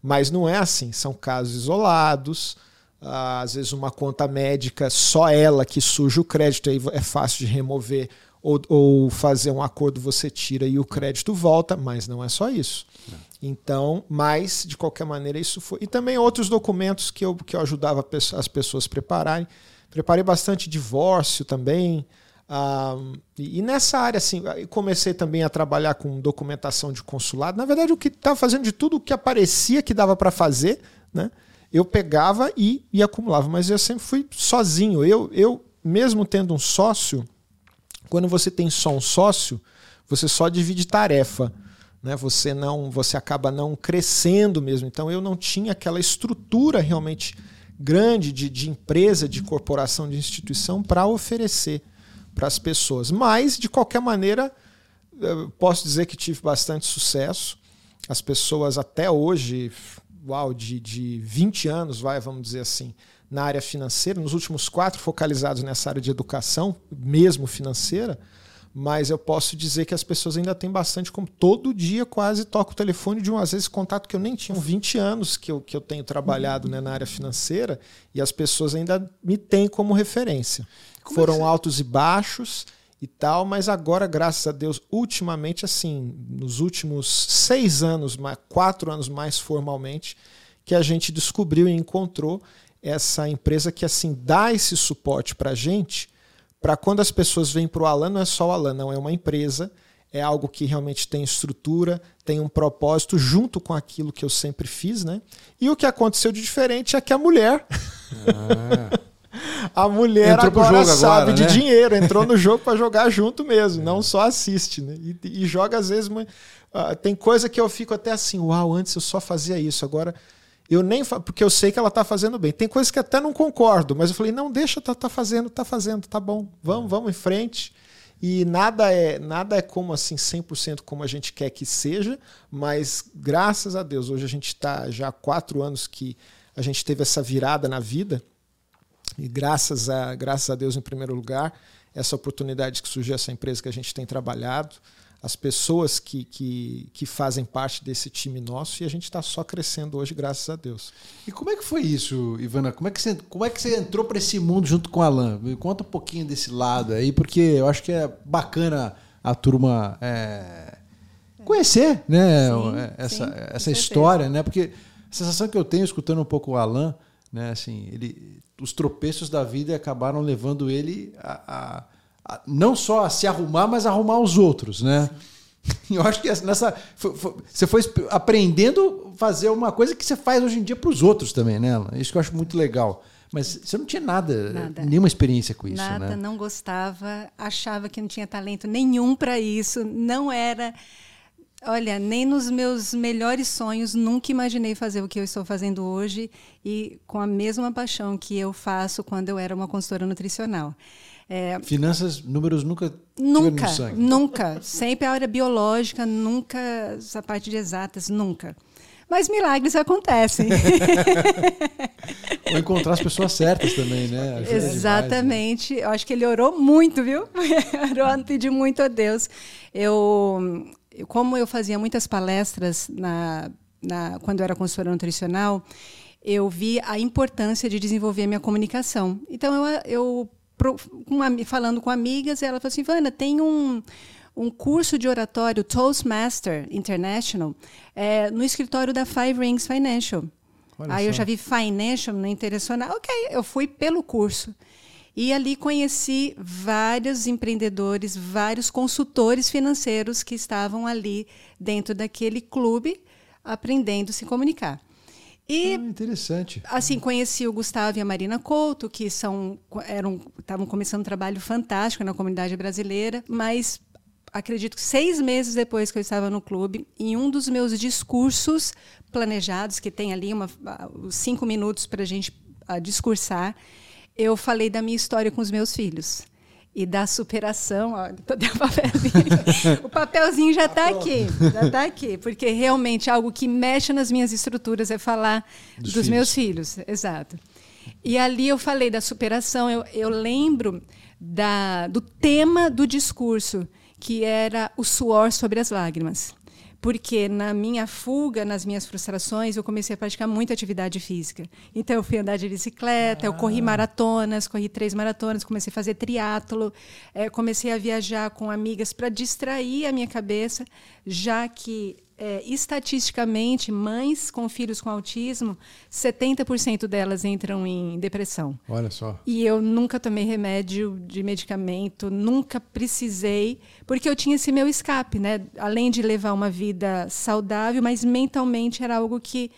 Mas não é assim, são casos isolados, às vezes uma conta médica, só ela que suja o crédito, aí é fácil de remover ou fazer um acordo, você tira e o crédito volta, mas não é só isso. Então, mas de qualquer maneira isso foi. E também outros documentos que eu ajudava as pessoas a prepararem. Preparei bastante divórcio também. E nessa área, assim, eu comecei também a trabalhar com documentação de consulado. Na verdade, o que estava fazendo de tudo o que aparecia que dava para fazer, né? Eu pegava e acumulava, mas eu sempre fui sozinho. Eu, mesmo tendo um sócio, quando você tem só um sócio, você só divide tarefa, né? Você acaba não crescendo mesmo. Então, eu não tinha aquela estrutura realmente grande de empresa, de corporação, de instituição para oferecer para as pessoas, mas de qualquer maneira eu posso dizer que tive bastante sucesso. As pessoas até hoje, de 20 anos, vamos dizer assim, na área financeira, nos últimos 4 focalizados nessa área de educação, mesmo financeira, mas eu posso dizer que as pessoas ainda têm bastante, como todo dia quase toco o telefone de às vezes contato que eu nem tinha. 20 anos que eu tenho trabalhado, né, na área financeira, e as pessoas ainda me têm como referência. Foram altos e baixos e tal, mas agora, graças a Deus, ultimamente, assim, nos últimos 6 anos, 4 anos mais formalmente, que a gente descobriu e encontrou essa empresa que, assim, dá esse suporte para a gente, para quando as pessoas vêm para o Alan, não é só o Alan, não, é uma empresa, é algo que realmente tem estrutura, tem um propósito junto com aquilo que eu sempre fiz, né? E o que aconteceu de diferente é que a mulher... A mulher agora sabe de dinheiro, entrou no jogo para jogar junto mesmo, não só assiste, né? E joga às vezes. Tem coisa que eu fico até assim, antes eu só fazia isso, agora eu nem faço, porque eu sei que ela tá fazendo bem. Tem coisas que até não concordo, mas eu falei, não, deixa, tá fazendo, tá bom, vamos em frente. E nada é como assim 100% como a gente quer que seja, mas graças a Deus, hoje a gente tá já há 4 anos que a gente teve essa virada na vida. E graças a Deus, em primeiro lugar, essa oportunidade que surgiu, essa empresa que a gente tem trabalhado, as pessoas que fazem parte desse time nosso, e a gente está só crescendo hoje, graças a Deus. E como é que foi isso, Ivana? Como é que você entrou para esse mundo junto com o Alan? Me conta um pouquinho desse lado aí, porque eu acho que é bacana a turma conhecer, né? Sim, essa história, né? Porque a sensação que eu tenho escutando um pouco o Alan, né, assim, os tropeços da vida acabaram levando ele a não só a se arrumar, mas a arrumar os outros, né? Eu acho que você foi aprendendo a fazer uma coisa que você faz hoje em dia para os outros também, né? Isso que eu acho muito legal. Mas você não tinha nada. Nenhuma experiência com isso, né? Não gostava, achava que não tinha talento nenhum para isso, não era... Olha, nem nos meus melhores sonhos nunca imaginei fazer o que eu estou fazendo hoje e com a mesma paixão que eu faço quando eu era uma consultora nutricional. Finanças, números nunca no sangue. Nunca. Sempre a área biológica, nunca essa parte de exatas, nunca. Mas milagres acontecem. Ou encontrar as pessoas certas também, né? Ajuda exatamente. Demais, né? Eu acho que ele orou muito, viu? Orou, pediu muito a Deus. Como eu fazia muitas palestras quando eu era consultora nutricional, eu vi a importância de desenvolver a minha comunicação. Então, falando com amigas, ela falou assim, Ivana, tem um, um curso de oratório Toastmaster International no escritório da Five Rings Financial. Olha aí só. Eu já vi Financial, não interessou nada. Ok, eu fui pelo curso. E ali conheci vários empreendedores, vários consultores financeiros que estavam ali dentro daquele clube aprendendo a se comunicar. E, interessante. Assim, conheci o Gustavo e a Marina Couto, que estavam começando um trabalho fantástico na comunidade brasileira, mas acredito que 6 meses depois que eu estava no clube, em um dos meus discursos planejados, que tem ali 5 minutos para a gente discursar, eu falei da minha história com os meus filhos e da superação. Ó, o papelzinho já está aqui, porque realmente algo que mexe nas minhas estruturas é falar dos meus filhos. Exato. E ali eu falei da superação. Eu lembro do tema do discurso, que era o suor sobre as lágrimas. Porque na minha fuga, nas minhas frustrações, eu comecei a praticar muita atividade física. Então, eu fui andar de bicicleta, eu corri maratonas, corri 3 maratonas, comecei a fazer triatlo, comecei a viajar com amigas para distrair a minha cabeça, já que, estatisticamente, mães com filhos com autismo, 70% delas entram em depressão. Olha só. E eu nunca tomei remédio de medicamento, nunca precisei, porque eu tinha esse meu escape, né? Além de levar uma vida saudável, mas mentalmente era algo que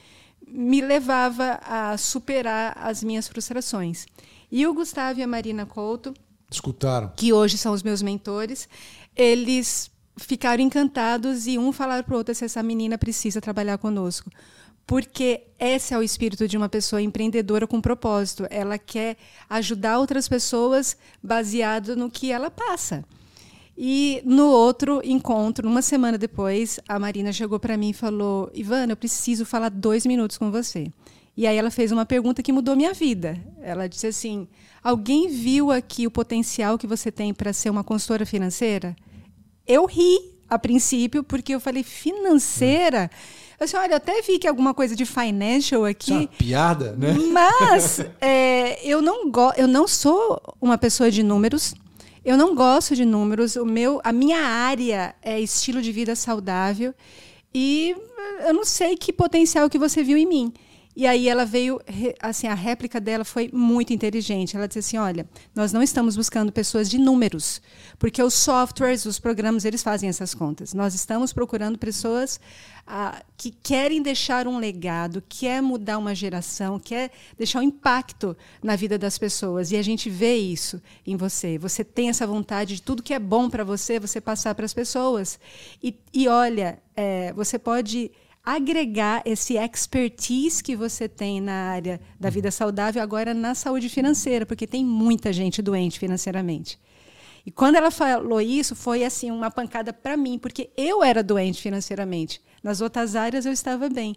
me levava a superar as minhas frustrações. E o Gustavo e a Marina Couto, escutaram, que hoje são os meus mentores, eles ficaram encantados e um falaram para o outro: essa menina precisa trabalhar conosco. Porque esse é o espírito de uma pessoa empreendedora com propósito. Ela quer ajudar outras pessoas baseado no que ela passa. E no outro encontro, uma semana depois, a Marina chegou para mim e falou: Ivana, eu preciso falar 2 minutos com você. E aí ela fez uma pergunta que mudou minha vida. Ela disse assim: alguém viu aqui o potencial que você tem para ser uma consultora financeira? Eu ri a princípio, porque eu falei: financeira? Eu disse: olha, eu até vi que alguma coisa de financial aqui. É uma piada, né? Mas eu não sou uma pessoa de números. Eu não gosto de números, a minha área é estilo de vida saudável e eu não sei que potencial que você viu em mim. E aí ela veio, assim, a réplica dela foi muito inteligente. Ela disse assim: olha, nós não estamos buscando pessoas de números, porque os softwares, os programas, eles fazem essas contas. Nós estamos procurando pessoas que querem deixar um legado, quer mudar uma geração, quer deixar um impacto na vida das pessoas. E a gente vê isso em você. Você tem essa vontade de tudo que é bom para você, você passar para as pessoas. E olha, você pode agregar esse expertise que você tem na área da vida saudável agora na saúde financeira, porque tem muita gente doente financeiramente. E quando ela falou isso, foi assim uma pancada para mim, porque eu era doente financeiramente. Nas outras áreas eu estava bem,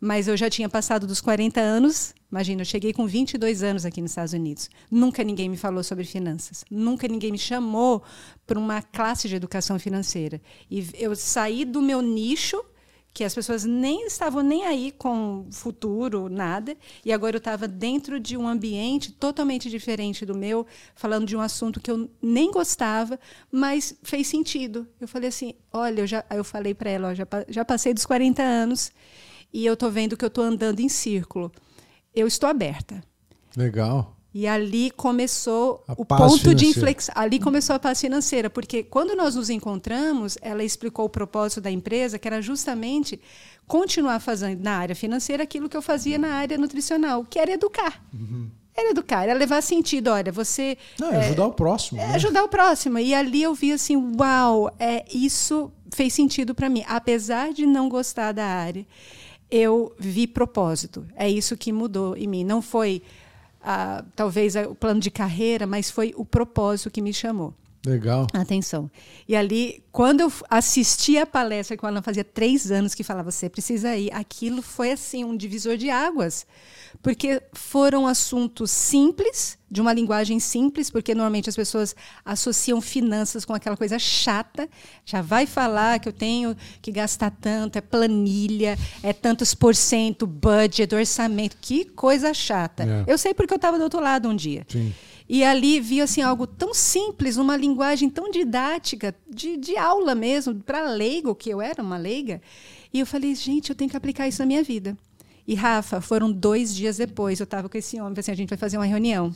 mas eu já tinha passado dos 40 anos. Imagina, eu cheguei com 22 anos aqui nos Estados Unidos. Nunca ninguém me falou sobre finanças. Nunca ninguém me chamou para uma classe de educação financeira. E eu saí do meu nicho, que as pessoas nem estavam nem aí com futuro, nada. E agora eu estava dentro de um ambiente totalmente diferente do meu, falando de um assunto que eu nem gostava, mas fez sentido. Eu falei assim: olha, eu falei para ela: ó, já passei dos 40 anos e eu estou vendo que eu estou andando em círculo. Eu estou aberta. Legal. E ali começou o ponto de inflexão. Ali começou a paz financeira, porque quando nós nos encontramos, ela explicou o propósito da empresa, que era justamente continuar fazendo na área financeira aquilo que eu fazia na área nutricional, que era educar. Uhum. Era educar, era levar sentido. Olha, você... Não, ajudar o próximo. Né? Ajudar o próximo. E ali eu vi assim: uau, isso fez sentido para mim. Apesar de não gostar da área, eu vi propósito. É isso que mudou em mim. Não foi talvez o plano de carreira, mas foi o propósito que me chamou. Legal. Atenção. E ali, quando eu assisti a palestra que ela fazia 3 anos que falava: você precisa ir, aquilo foi assim um divisor de águas, porque foram assuntos simples, de uma linguagem simples, porque normalmente as pessoas associam finanças com aquela coisa chata. Já vai falar que eu tenho que gastar tanto, é planilha, é tantos por cento, budget, orçamento, que coisa chata. É. Eu sei porque eu estava do outro lado um dia. Sim. E ali vi assim, algo tão simples, uma linguagem tão didática, de aula mesmo, para leigo, que eu era uma leiga. E eu falei, gente, eu tenho que aplicar isso na minha vida. E, Rafa, foram 2 dias depois, eu estava com esse homem, assim, a gente vai fazer uma reunião.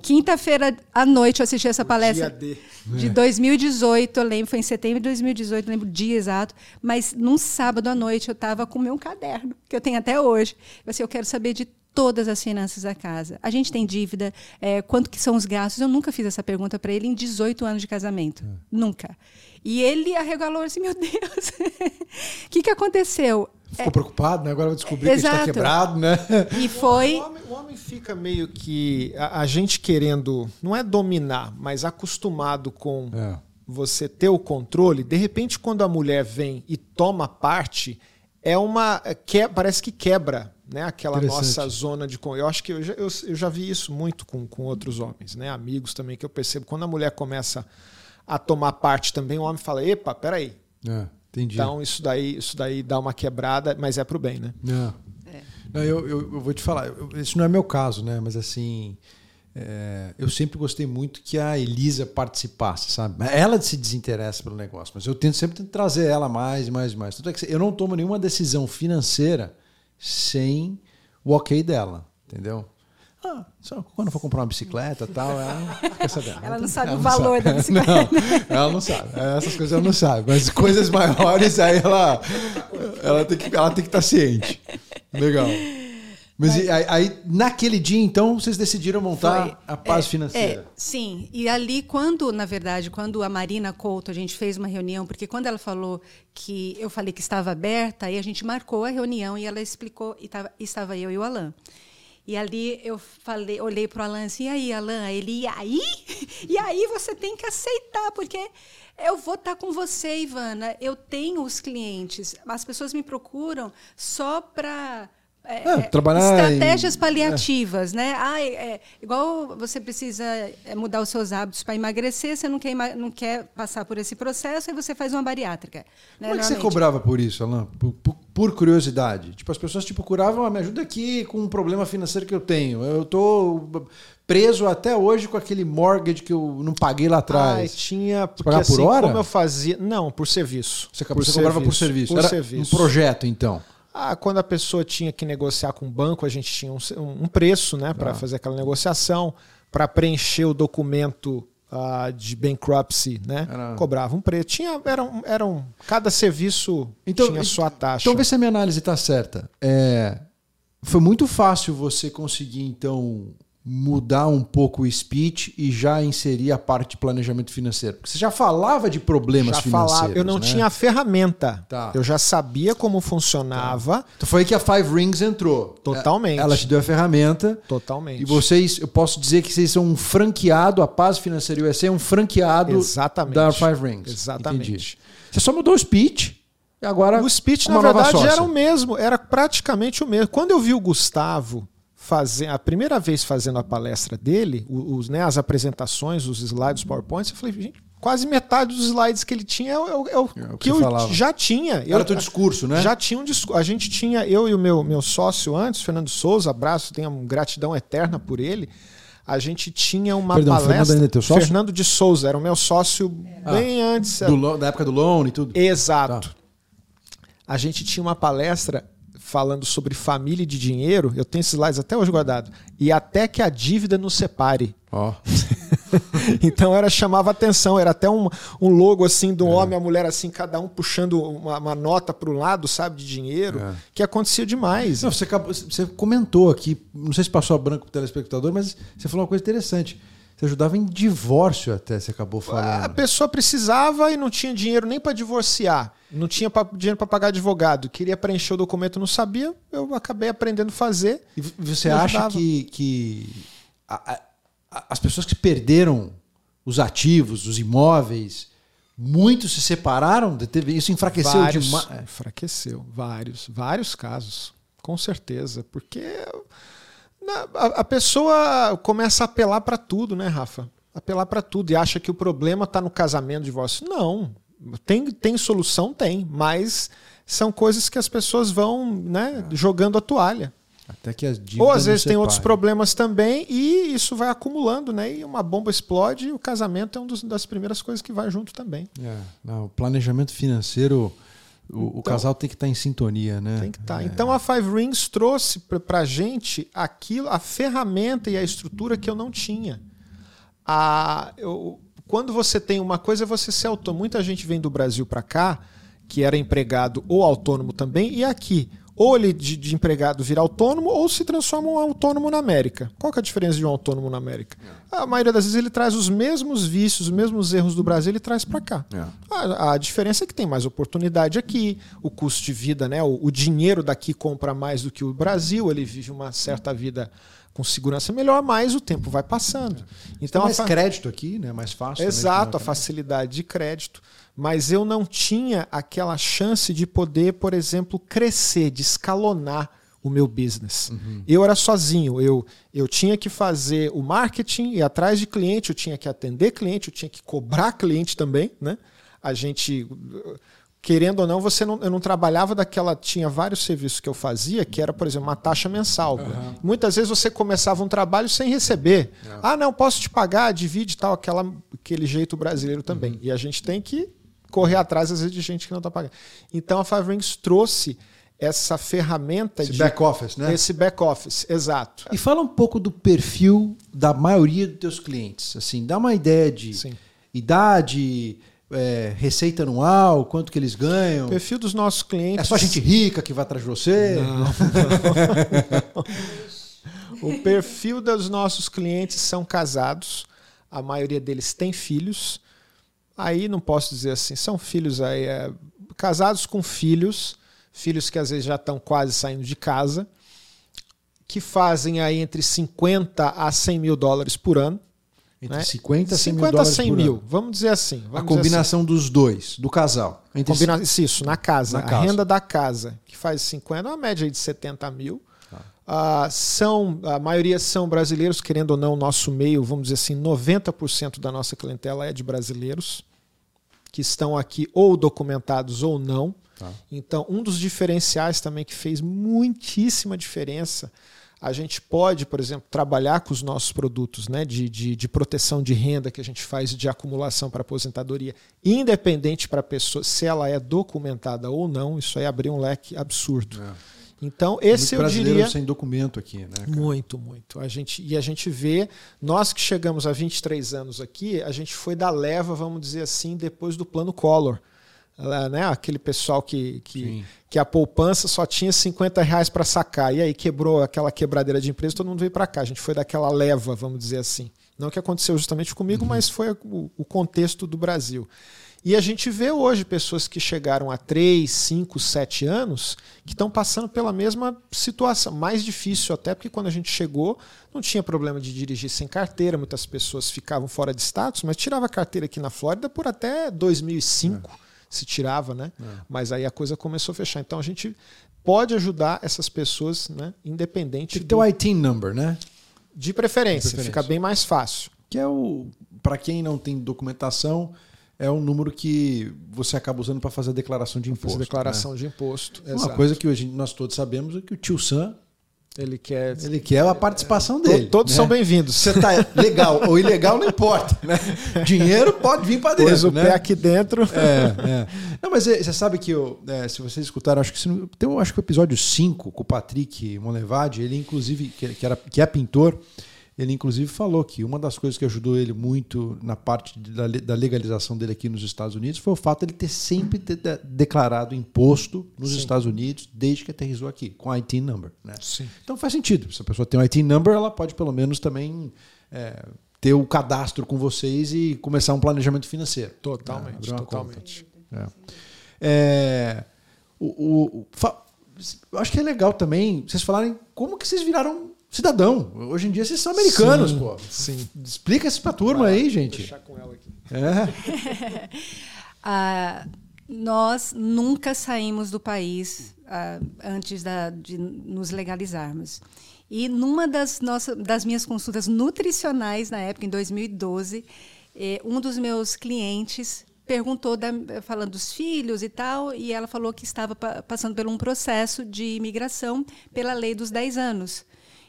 Quinta-feira à noite eu assisti essa palestra de 2018, eu lembro, foi em setembro de 2018, não lembro o dia exato, mas num sábado à noite eu estava com o meu caderno, que eu tenho até hoje. Eu, assim, eu quero saber de todas as finanças da casa. A gente tem dívida, quanto que são os gastos? Eu nunca fiz essa pergunta para ele em 18 anos de casamento. Nunca. E ele arregalou assim, meu Deus, o que aconteceu? Ficou preocupado, né? Agora vai descobrir que está quebrado, né? E foi... O homem fica meio que... A gente querendo, não é dominar, mas acostumado com você ter o controle. De repente, quando a mulher vem e toma parte, parece que quebra, né? Aquela nossa zona de... Eu acho que eu já vi isso muito com outros homens, né? Amigos também, que eu percebo. Quando a mulher começa a tomar parte também, o homem fala, epa, peraí. Entendi. Então, isso daí dá uma quebrada, mas é pro bem, né? Não, eu vou te falar, esse não é meu caso, né? Mas assim, eu sempre gostei muito que a Elisa participasse, sabe? Ela se desinteressa pelo negócio, mas eu sempre tento trazer ela mais. Tanto é que eu não tomo nenhuma decisão financeira sem o ok dela, entendeu? Só quando for comprar uma bicicleta e tal, ela não sabe o valor da bicicleta. Não, ela não sabe. Essas coisas ela não sabe. Mas coisas maiores, aí ela tem que estar ciente. Legal. Mas aí, naquele dia, então, vocês decidiram montar a Paz Financeira. Sim. E ali, quando a Marina Couto, a gente fez uma reunião, porque quando ela falou que eu falei que estava aberta, aí a gente marcou a reunião e ela explicou, e estava eu e o Alan. E ali eu falei, olhei para o Alan assim, e aí, Alan? Ele, e aí? E aí você tem que aceitar, porque eu vou estar com você, Ivana. Eu tenho os clientes. As pessoas me procuram só para... estratégias paliativas, né? Igual você precisa mudar os seus hábitos para emagrecer, você não quer passar por esse processo, aí você faz uma bariátrica. Como que você cobrava por isso, Alan? Por curiosidade? Tipo, as pessoas te procuravam, me ajuda aqui com um problema financeiro que eu tenho. Eu estou preso até hoje com aquele mortgage que eu não paguei lá atrás. Tinha... Porque pagava por hora? Como eu fazia... Não, por serviço. Você cobrava por serviço. Era um projeto, então. Quando a pessoa tinha que negociar com o banco, a gente tinha um preço, né, para fazer aquela negociação, para preencher o documento de bankruptcy, né? Cobrava um preço. Cada serviço tinha sua taxa. Então, vê se a minha análise está certa. Foi muito fácil você conseguir, então, mudar um pouco o speech e já inserir a parte de planejamento financeiro. Porque você já falava de problemas financeiros. Eu não tinha a ferramenta. Tá. Eu já sabia como funcionava. Tá. Então foi que a Five Rings entrou. Totalmente. Ela te deu a ferramenta. Totalmente. E vocês, eu posso dizer que vocês são um franqueado, a Paz Financeira USA é um franqueado da Five Rings. Exatamente. Entendi. Você só mudou o speech. E agora o speech, na verdade, era o mesmo. Era praticamente o mesmo. Quando eu vi o Gustavo... a primeira vez fazendo a palestra dele, as apresentações, os slides, os PowerPoints, eu falei, gente, quase metade dos slides que ele tinha é o que eu falava. Já tinha. Era teu discurso, né? Já tinha um discurso. A gente tinha, eu e o meu sócio antes, Fernando Souza, abraço, tenho uma gratidão eterna por ele. A gente tinha uma palestra... Fernando ainda é teu sócio? Fernando de Souza, era o meu sócio bem antes. Da época do loan e tudo? Exato. Tá. A gente tinha uma palestra... falando sobre família e de dinheiro, eu tenho esses slides até hoje guardado, e até que a dívida nos separe. Oh. Então chamava atenção, era até um logo assim, de um homem e a mulher, assim, cada um puxando uma nota para um lado, sabe, de dinheiro, que acontecia demais. Não, você comentou aqui, não sei se passou a branco para o telespectador, mas você falou uma coisa interessante. Você ajudava em divórcio até, você acabou falando. A pessoa precisava e não tinha dinheiro nem para divorciar. Não tinha dinheiro para pagar advogado. Queria preencher o documento, não sabia. Eu acabei aprendendo a fazer. E você acha que as pessoas que perderam os ativos, os imóveis, muitos se separaram? Isso enfraqueceu demais? Enfraqueceu. Vários casos. Com certeza. Porque... A pessoa começa a apelar para tudo, né, Rafa? Apelar para tudo e acha que o problema está no casamento, divórcio. Não, tem solução, mas são coisas que as pessoas vão jogando a toalha. Até que as dívidas ou às vezes tem outros problemas também e isso vai acumulando, né? E uma bomba explode e o casamento é uma das primeiras coisas que vai junto também. É. Não, o planejamento financeiro, o casal tem que estar em sintonia, né? Tem que estar. Então a Five Rings trouxe para a gente aquilo, a ferramenta e a estrutura que eu não tinha. Quando você tem uma coisa, você se autônomo. Muita gente vem do Brasil para cá, que era empregado ou autônomo também, e aqui, ou ele de empregado vira autônomo ou se transforma um autônomo na América. Qual que é a diferença de um autônomo na América? A maioria das vezes ele traz os mesmos vícios, os mesmos erros do Brasil, ele traz para cá. A diferença é que tem mais oportunidade aqui, o custo de vida, né? O dinheiro daqui compra mais do que o Brasil, ele vive uma certa vida com segurança melhor, mas o tempo vai passando. Então, mais crédito aqui, né? Mais fácil. Exato, a facilidade de crédito. Mas eu não tinha aquela chance de poder, por exemplo, crescer, de escalonar o meu business. Uhum. Eu era sozinho, eu tinha que fazer o marketing, ir atrás de cliente, eu tinha que atender cliente, eu tinha que cobrar cliente também, né? A gente, querendo ou não, eu não trabalhava daquela... Tinha vários serviços que eu fazia, que era, por exemplo, uma taxa mensal. Uhum. Muitas vezes você começava um trabalho sem receber. Uhum. Ah, não, posso te pagar, divide e tal, aquele jeito brasileiro também. Uhum. E a gente tem que correr atrás, às vezes, de gente que não está pagando. Então, a Five Rings trouxe essa ferramenta... Esse back-office, né? Esse back-office, exato. E fala um pouco do perfil da maioria dos teus clientes. Assim, dá uma ideia de idade, receita anual, quanto que eles ganham. O perfil dos nossos clientes... É só gente rica que vai atrás de você? Não. O perfil dos nossos clientes são casados. A maioria deles tem filhos. Aí não posso dizer assim, são filhos aí, casados com filhos que às vezes já estão quase saindo de casa, que fazem aí entre 50 a 100 mil dólares por ano. Entre, né? 50 a 100 mil, vamos dizer assim. Vamos a combinação assim. Dos dois, do casal. Isso, na casa, a renda da casa, que faz 50, uma média aí de 70 mil. A maioria são brasileiros, querendo ou não, o nosso meio, vamos dizer assim, 90% da nossa clientela é de brasileiros que estão aqui ou documentados ou não. Então, um dos diferenciais também que fez muitíssima diferença, a gente pode, por exemplo, trabalhar com os nossos produtos, né, de proteção de renda que a gente faz de acumulação para aposentadoria, independente para a pessoa, se ela é documentada ou não, isso aí abriu um leque absurdo. Então, esse eu diria... sem documento aqui, né, cara? Muito, muito. A gente vê, nós que chegamos a 23 anos aqui, a gente foi da leva, vamos dizer assim, depois do plano Collor. Né? Aquele pessoal que a poupança só tinha R$50 para sacar. E aí quebrou aquela quebradeira de empresa, todo mundo veio para cá. A gente foi daquela leva, vamos dizer assim. Não que aconteceu justamente comigo, mas foi o contexto do Brasil. E a gente vê hoje pessoas que chegaram a 3, 5, 7 anos que estão passando pela mesma situação. Mais difícil até, porque quando a gente chegou, não tinha problema de dirigir sem carteira. Muitas pessoas ficavam fora de status, mas tirava a carteira aqui na Flórida por até 2005, se tirava, né? Mas aí a coisa começou a fechar. Então a gente pode ajudar essas pessoas, né? Independente. Tem que ter o ITIN number, né? De preferência, fica bem mais fácil. Que é o... Para quem não tem documentação... É um número que você acaba usando para fazer a declaração de imposto. Exato. Uma coisa que hoje nós todos sabemos é que o tio Sam ele quer a participação dele. Todos, né? São bem-vindos. Você tá legal ou ilegal, não importa. Né? Dinheiro pode vir para dentro. Pois o pé aqui dentro. Não, mas você sabe que se vocês escutaram, acho que o episódio 5 com o Patrick Monlevade, ele inclusive, que é pintor, ele inclusive falou que uma das coisas que ajudou ele muito na parte da legalização dele aqui nos Estados Unidos foi o fato de ele ter sempre declarado imposto nos Estados Unidos desde que aterrissou aqui, com a ITIN number. Né? Então faz sentido. Se a pessoa tem um ITIN number, ela pode pelo menos também ter o cadastro com vocês e começar um planejamento financeiro. Totalmente. Eu acho que é legal também vocês falarem como que vocês viraram cidadão. Hoje em dia vocês são americanos, pô. Sim. Explica isso pra turma aí, gente. Vou deixar com ela aqui. Nós nunca saímos do país antes de nos legalizarmos. E numa das minhas consultas nutricionais na época, em 2012, um dos meus clientes perguntou, falando dos filhos e tal, e ela falou que estava passando por um processo de imigração pela lei dos 10 anos.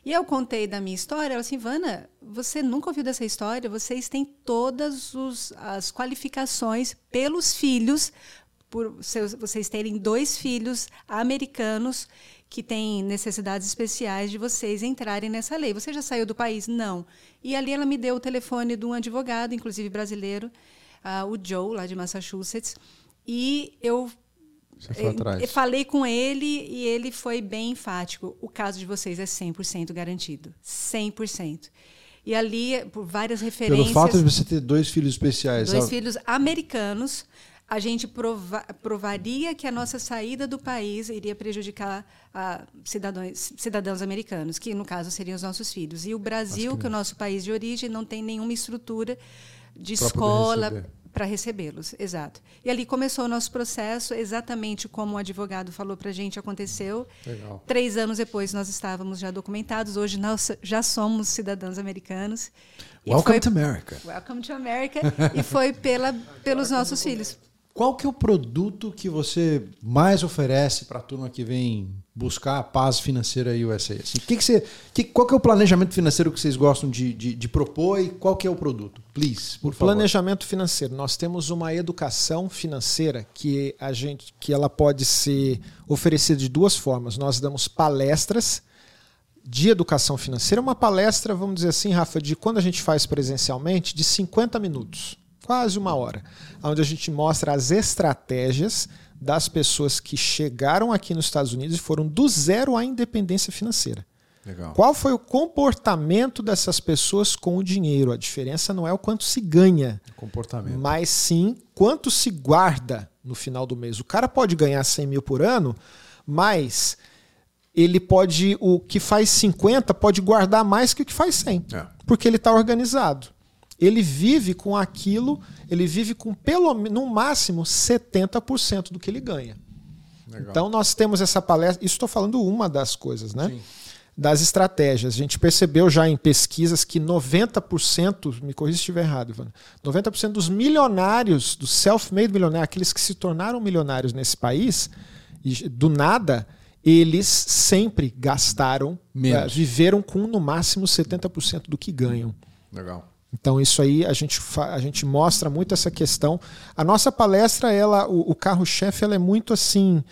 E eu contei da minha história, ela assim, Ivana, você nunca ouviu dessa história? Vocês têm todas as qualificações pelos filhos, por vocês terem 2 filhos americanos que têm necessidades especiais de vocês entrarem nessa lei. Você já saiu do país? Não. E ali ela me deu o telefone de um advogado, inclusive brasileiro, o Joe, lá de Massachusetts, e eu... Eu falei com ele e ele foi bem enfático. O caso de vocês é 100% garantido. 100%. E ali, por várias referências... Pelo fato de você ter 2 filhos especiais. 2 filhos americanos, a gente provaria que a nossa saída do país iria prejudicar cidadãos americanos, que, no caso, seriam os nossos filhos. E o Brasil, que é o nosso país de origem, não tem nenhuma estrutura de escola... para recebê-los, exato. E ali começou o nosso processo, exatamente como o advogado falou para a gente, aconteceu. Legal. 3 anos depois, nós estávamos já documentados. Hoje, nós já somos cidadãos americanos. Welcome to America. Welcome to America. E foi pelos nossos filhos. Qual que é o produto que você mais oferece para a turma que vem buscar a Paz Financeira USA? Assim, qual que é o planejamento financeiro que vocês gostam de propor e qual que é o produto? Please, por favor. Planejamento financeiro. Nós temos uma educação financeira que ela pode ser oferecida de 2 formas. Nós damos palestras de educação financeira. Uma palestra, vamos dizer assim, Rafa, de quando a gente faz presencialmente, de 50 minutos. Quase 1 hora, onde a gente mostra as estratégias das pessoas que chegaram aqui nos Estados Unidos e foram do zero à independência financeira. Legal. Qual foi o comportamento dessas pessoas com o dinheiro? A diferença não é o quanto se ganha, mas sim quanto se guarda no final do mês. O cara pode ganhar 100 mil por ano, mas ele pode, o que faz 50 pode guardar mais que o que faz 100, porque ele está organizado. Ele vive com aquilo, ele vive com no máximo 70% do que ele ganha. Legal. Então nós temos essa palestra, isso estou falando uma das coisas, né? Sim. Das estratégias. A gente percebeu já em pesquisas que 90%, me corrija se estiver errado, Ivana, 90% dos milionários, dos self-made milionários, aqueles que se tornaram milionários nesse país, do nada, eles sempre gastaram, viveram com no máximo 70% do que ganham. Legal. Então isso aí a gente mostra muito essa questão. A nossa palestra, o carro-chefe, ela é muito assim,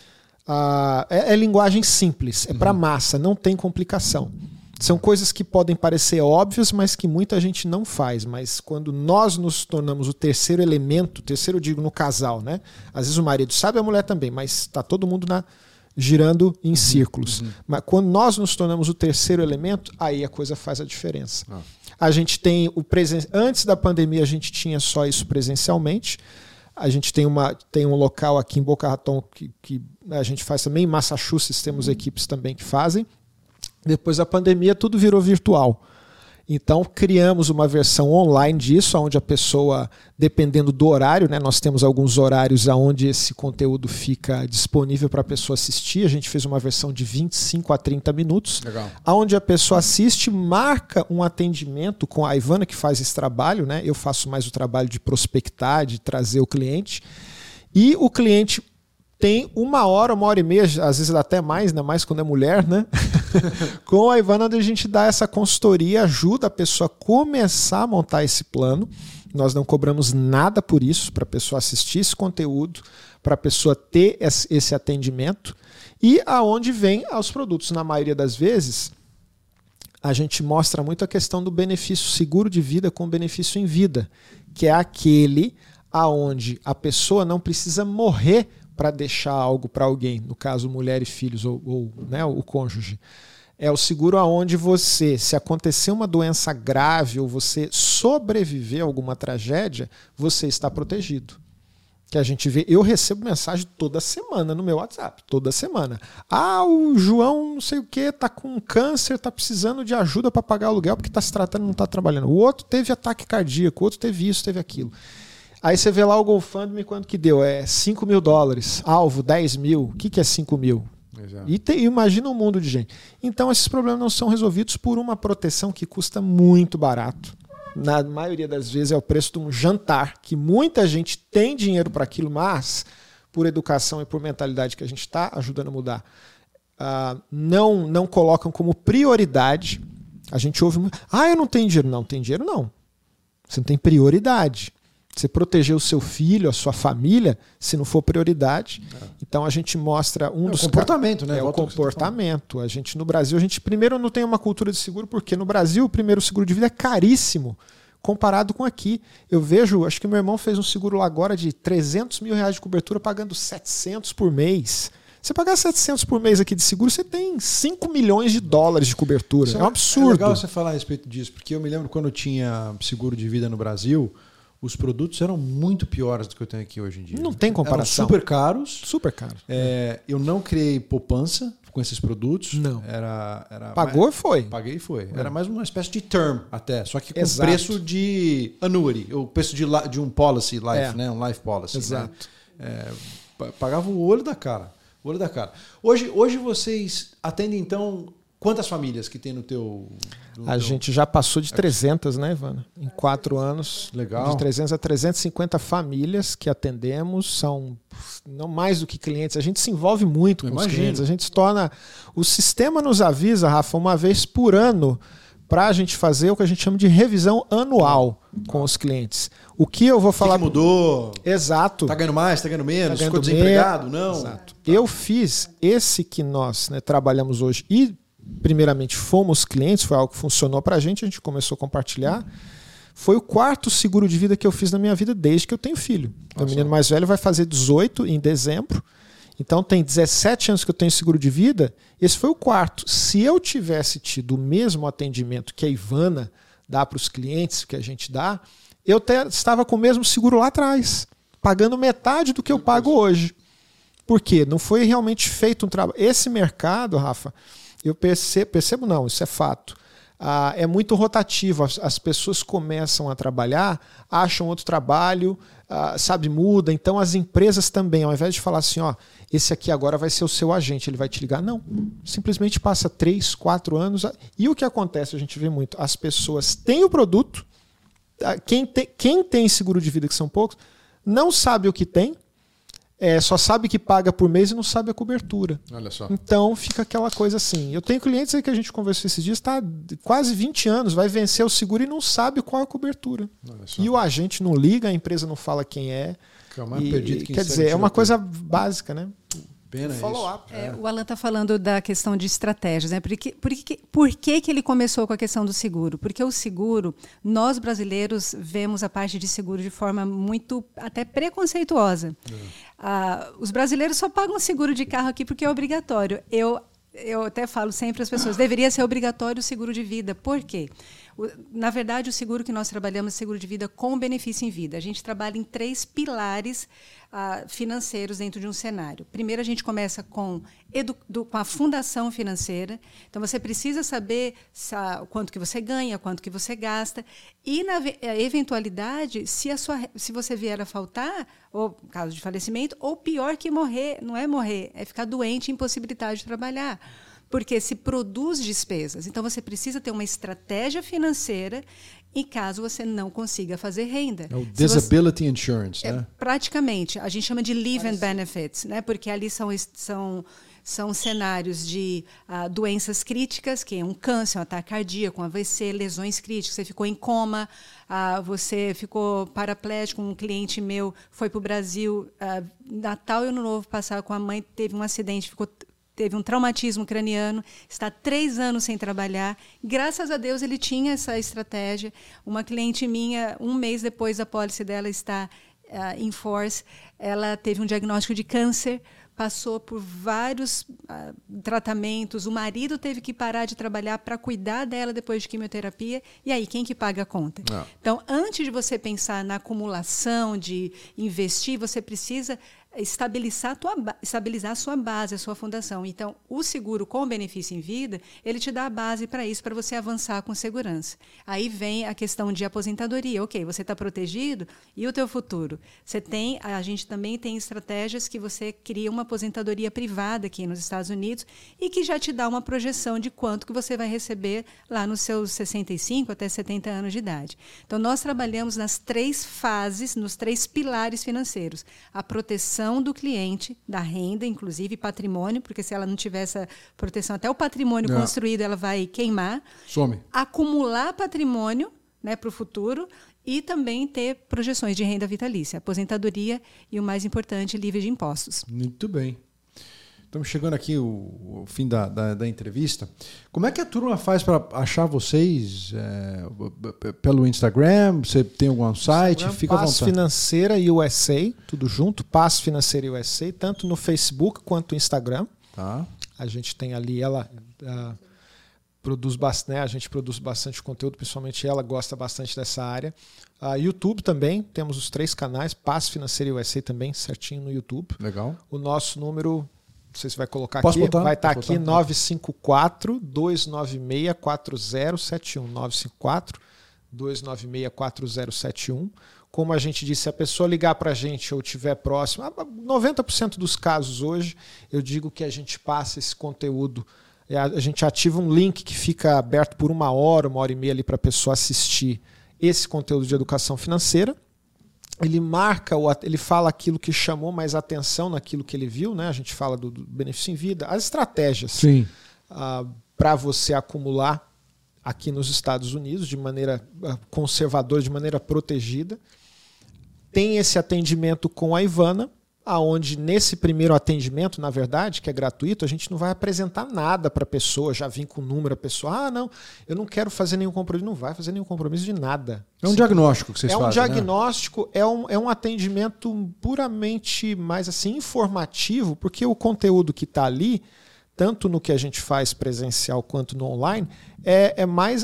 é linguagem simples, é para massa, não tem complicação. São coisas que podem parecer óbvias, mas que muita gente não faz. Mas quando nós nos tornamos o terceiro elemento, terceiro eu digo no casal, né? Às vezes o marido sabe, a mulher também, mas está todo mundo girando em círculos. Mas quando nós nos tornamos o terceiro elemento, aí a coisa faz a diferença. A gente tem antes da pandemia a gente tinha só isso presencialmente. A gente tem um local aqui em Boca Raton que a gente faz também. Em Massachusetts temos equipes também que fazem. Depois da pandemia tudo virou virtual. Então criamos uma versão online disso, onde a pessoa, dependendo do horário, né, nós temos alguns horários onde esse conteúdo fica disponível para a pessoa assistir. A gente fez uma versão de 25 a 30 minutos, onde a pessoa assiste, marca um atendimento com a Ivana, que faz esse trabalho, né? Eu faço mais o trabalho de prospectar, de trazer o cliente, e o cliente tem 1 hora, 1 hora e meia, às vezes até mais, ainda mais quando é mulher, né? Com a Ivana, a gente dá essa consultoria, ajuda a pessoa a começar a montar esse plano. Nós não cobramos nada por isso, para a pessoa assistir esse conteúdo, para a pessoa ter esse atendimento. E aonde vem aos produtos. Na maioria das vezes, a gente mostra muito a questão do benefício seguro de vida com benefício em vida, que é aquele aonde a pessoa não precisa morrer para deixar algo para alguém, no caso mulher e filhos ou né, o cônjuge. É o seguro aonde você, se acontecer uma doença grave ou você sobreviver a alguma tragédia, você está protegido. Que a gente vê, eu recebo mensagem toda semana no meu WhatsApp, toda semana. Ah, o João não sei o que, tá com câncer, tá precisando de ajuda para pagar o aluguel porque está se tratando e não está trabalhando. O outro teve ataque cardíaco, o outro teve isso, teve aquilo. Aí você vê lá o GoFundMe, quanto que deu? É $5 mil, alvo 10 mil. O que é 5 mil? E imagina um mundo de gente. Então esses problemas não são resolvidos por uma proteção que custa muito barato. na maioria das vezes é o preço de um jantar, que muita gente tem dinheiro para aquilo, mas por educação e por mentalidade que a gente está ajudando a mudar, não colocam como prioridade. A gente ouve muito, eu não tenho dinheiro. Não, tem dinheiro não. Você não tem prioridade. Você proteger o seu filho, a sua família, se não for prioridade. É. Então a gente mostra dos comportamento, né? É o comportamento. A gente no Brasil, a gente primeiro não tem uma cultura de seguro, porque no Brasil o primeiro seguro de vida é caríssimo comparado com aqui. Eu vejo, acho que meu irmão fez um seguro lá agora de R$300 mil de cobertura, pagando 700 por mês. Você pagar 700 por mês aqui de seguro, você tem $5 milhões de cobertura. Isso é um absurdo. É legal você falar a respeito disso, porque eu me lembro quando eu tinha seguro de vida no Brasil, os produtos eram muito piores do que eu tenho aqui hoje em dia. Não tem comparação. Eram super caros. Super caros. Eu não criei poupança com esses produtos. Não. Pagou e foi. Paguei e foi. Era mais uma espécie de term até, só que com preço de annuity, o preço de um policy life, né? Um life policy. Exato. Né? Pagava o olho da cara. O olho da cara. Hoje vocês atendem, então... Quantas famílias que tem no teu... gente já passou de 300, né, Ivana? Em 4 anos. Legal. De 300 a 350 famílias que atendemos. São não mais do que clientes. A gente se envolve muito com os clientes. A gente se torna... O sistema nos avisa, Rafa, uma vez por ano, para a gente fazer o que a gente chama de revisão anual com os clientes. O que eu vou falar... O que mudou? Exato. Está ganhando mais? Está ganhando menos? Ficou desempregado? Não. Exato. Tá. Eu fiz esse que nós, né, trabalhamos hoje e primeiramente fomos clientes, foi algo que funcionou pra gente, a gente começou a compartilhar. Foi o 4º seguro de vida que eu fiz na minha vida desde que eu tenho filho. Meu menino mais velho vai fazer 18 em dezembro, então tem 17 anos que eu tenho seguro de vida, esse foi o 4º. Se eu tivesse tido o mesmo atendimento que a Ivana dá para os clientes, que a gente dá, eu estava com o mesmo seguro lá atrás, pagando metade do que eu pago hoje. Por quê? Não foi realmente feito um trabalho. Esse mercado, Rafa... Eu percebo não, isso é fato. É muito rotativo. As pessoas começam a trabalhar, acham outro trabalho, muda. Então as empresas também, ao invés de falar assim, esse aqui agora vai ser o seu agente, ele vai te ligar. Não, simplesmente passa 3, 4 anos. E o que acontece, a gente vê muito, as pessoas têm o produto, quem tem seguro de vida, que são poucos, não sabe o que tem, só sabe que paga por mês e não sabe a cobertura. Olha só. Então fica aquela coisa assim. Eu tenho clientes aí que a gente conversou esses dias, está quase 20 anos, vai vencer o seguro e não sabe qual é a cobertura. E o agente não liga, a empresa não fala quem é. Quer dizer, é uma coisa básica, né? Follow-up. O Alan está falando da questão de estratégias, né? Por que ele começou com a questão do seguro? Porque o seguro, nós brasileiros vemos a parte de seguro de forma muito até preconceituosa. Os brasileiros só pagam seguro de carro aqui porque é obrigatório. Eu até falo sempre às pessoas, deveria ser obrigatório o seguro de vida. Por quê? Na verdade, o seguro que nós trabalhamos é seguro de vida com benefício em vida. A gente trabalha em 3 pilares financeiros dentro de um cenário. Primeiro, a gente começa com a fundação financeira. Então, você precisa saber quanto que você ganha, quanto que você gasta. E, na eventualidade, se você vier a faltar, ou caso de falecimento, ou pior que morrer, não é morrer, é ficar doente, impossibilidade de trabalhar. Porque se produz despesas. Então, você precisa ter uma estratégia financeira em caso você não consiga fazer renda. É o Disability Insurance, né? Praticamente. A gente chama de Live and Benefits, né? Porque ali são cenários de doenças críticas, que é um câncer, um ataque cardíaco, um AVC, lesões críticas. Você ficou em coma, você ficou paraplégico. Um cliente meu foi para o Brasil, Natal e Ano Novo passado com a mãe, teve um acidente, teve um traumatismo craniano, está 3 anos sem trabalhar. Graças a Deus ele tinha essa estratégia. Uma cliente minha, um mês depois da pólice dela está in force, ela teve um diagnóstico de câncer, passou por vários tratamentos, o marido teve que parar de trabalhar para cuidar dela depois de quimioterapia, e aí quem que paga a conta? Não. Então, antes de você pensar na acumulação, de investir, você precisa estabilizar a sua base, a sua fundação. Então, o seguro com benefício em vida, ele te dá a base para isso, para você avançar com segurança. Aí vem a questão de aposentadoria. Ok, você está protegido, e o teu futuro? Você tem, a gente também tem estratégias que você cria uma aposentadoria privada aqui nos Estados Unidos e que já te dá uma projeção de quanto que você vai receber lá nos seus 65 até 70 anos de idade. Então, nós trabalhamos nas três fases, nos três pilares financeiros. A proteção do cliente, da renda, inclusive patrimônio, porque se ela não tiver essa proteção, até o patrimônio construído ela vai queimar. Some. Acumular patrimônio, né, para o futuro, e também ter projeções de renda vitalícia, aposentadoria e, o mais importante, livre de impostos. Muito bem. Estamos chegando aqui ao fim da entrevista. Como é que a turma faz para achar vocês? Pelo Instagram? Você tem algum site? Fica à vontade. Paz Financeira USA, tudo junto. Paz Financeira USA, tanto no Facebook quanto no Instagram. Tá. A gente tem ali, ela produz bastante, né? A gente produz bastante conteúdo, principalmente ela gosta bastante dessa área. YouTube também, temos os três canais. Paz Financeira USA também, certinho no YouTube. Legal. O nosso número... Não sei se vai colocar. Posso aqui. Botar? Vai estar aqui 954-296-4071. 954-296-4071. Como a gente disse, se a pessoa ligar para a gente ou estiver próxima, 90% dos casos hoje, eu digo que a gente passa esse conteúdo. A gente ativa um link que fica aberto por uma hora e meia ali para a pessoa assistir esse conteúdo de educação financeira. Ele marca, ele fala aquilo que chamou mais atenção naquilo que ele viu, né? A gente fala do benefício em vida, as estratégias para você acumular aqui nos Estados Unidos de maneira conservadora, de maneira protegida. Tem esse atendimento com a Ivana, aonde nesse primeiro atendimento, na verdade, que é gratuito, a gente não vai apresentar nada para a pessoa, já vim com o número, a pessoa, não, eu não quero fazer nenhum compromisso, não vai fazer nenhum compromisso de nada. É um diagnóstico que vocês fazem, né? É um diagnóstico, é um atendimento puramente mais assim informativo, porque o conteúdo que está ali, tanto no que a gente faz presencial quanto no online, é mais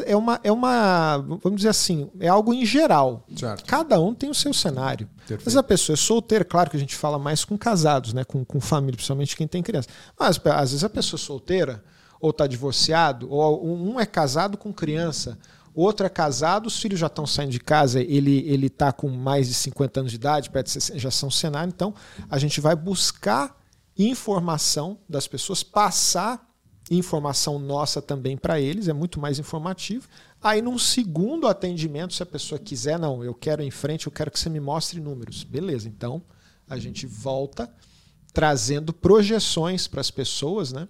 vamos dizer assim, é algo em geral. Certo. Cada um tem o seu cenário. Perfeito. Mas a pessoa é solteira, claro que a gente fala mais com casados, né, com família, principalmente quem tem criança. Mas às vezes a pessoa é solteira, ou está divorciado, ou um é casado com criança, outro é casado, os filhos já estão saindo de casa, ele está com mais de 50 anos de idade, perto de 60, já são cenário. Então a gente vai buscar informação das pessoas, passar informação nossa também para eles, é muito mais informativo. Aí num segundo atendimento, se a pessoa quiser, não, eu quero ir em frente, eu quero que você me mostre números. Beleza, então a gente volta trazendo projeções para as pessoas, né?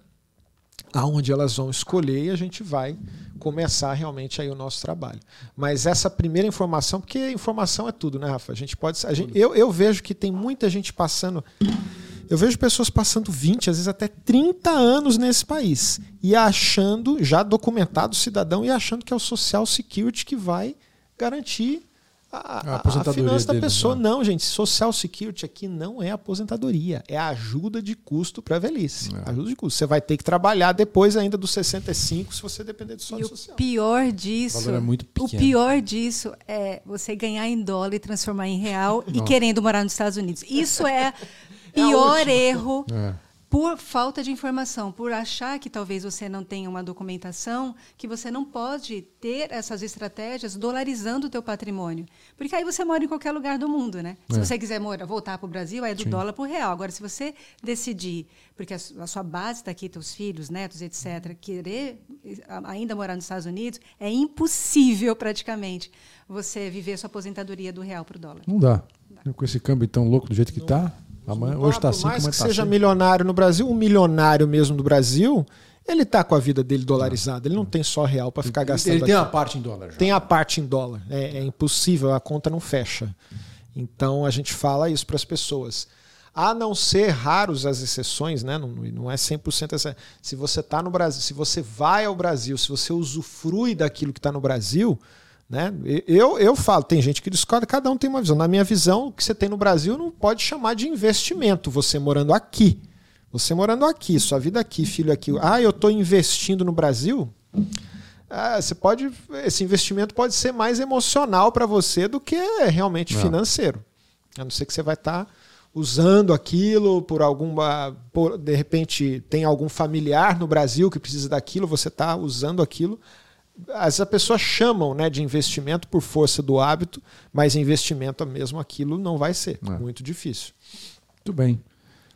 Aonde elas vão escolher e a gente vai começar realmente aí o nosso trabalho. Mas essa primeira informação, porque informação é tudo, né, Rafa? A gente pode... eu vejo que tem muita gente passando... Eu vejo pessoas passando 20, às vezes até 30 anos nesse país e achando, já documentado cidadão, e achando que é o Social Security que vai garantir a finança da pessoa. Né? Não, gente, Social Security aqui não é aposentadoria, é ajuda de custo para a velhice. É. Ajuda de custo. Você vai ter que trabalhar depois ainda dos 65 se você depender do Social Security. O valor é muito pequeno. O pior disso é você ganhar em dólar e transformar em real e querendo morar nos Estados Unidos. Isso é... Pior erro por falta de informação, por achar que talvez você não tenha uma documentação, que você não pode ter essas estratégias dolarizando o teu patrimônio. Porque aí você mora em qualquer lugar do mundo, né? Se você quiser voltar para o Brasil, aí é do dólar para o real. Agora, se você decidir, porque a sua base está aqui, teus filhos, netos, etc., querer ainda morar nos Estados Unidos, é impossível praticamente você viver sua aposentadoria do real para o dólar. Não dá. Com esse câmbio tão louco do jeito que está... Hoje está assim, mas que seja milionário no Brasil, um milionário mesmo do Brasil, ele está com a vida dele dolarizada. Ele não tem só real para ficar gastando. Ele tem a parte em dólar. Tem a parte em dólar. É impossível, a conta não fecha. Então a gente fala isso para as pessoas. A não ser raros as exceções, né? Não é 100% essa. Se você está no Brasil, se você vai ao Brasil, se você usufrui daquilo que está no Brasil... Né? Eu falo, tem gente que discorda, cada um tem uma visão. Na minha visão, o que você tem no Brasil não pode chamar de investimento, você morando aqui. Você morando aqui, sua vida aqui, filho aqui. Eu estou investindo no Brasil? Você pode, esse investimento pode ser mais emocional para você do que realmente financeiro. A não ser que você vai estar usando aquilo por alguma... de repente tem algum familiar no Brasil que precisa daquilo, você está usando aquilo. As pessoas chamam, né, de investimento por força do hábito, mas investimento mesmo aquilo não vai ser. É. Muito difícil. Muito bem.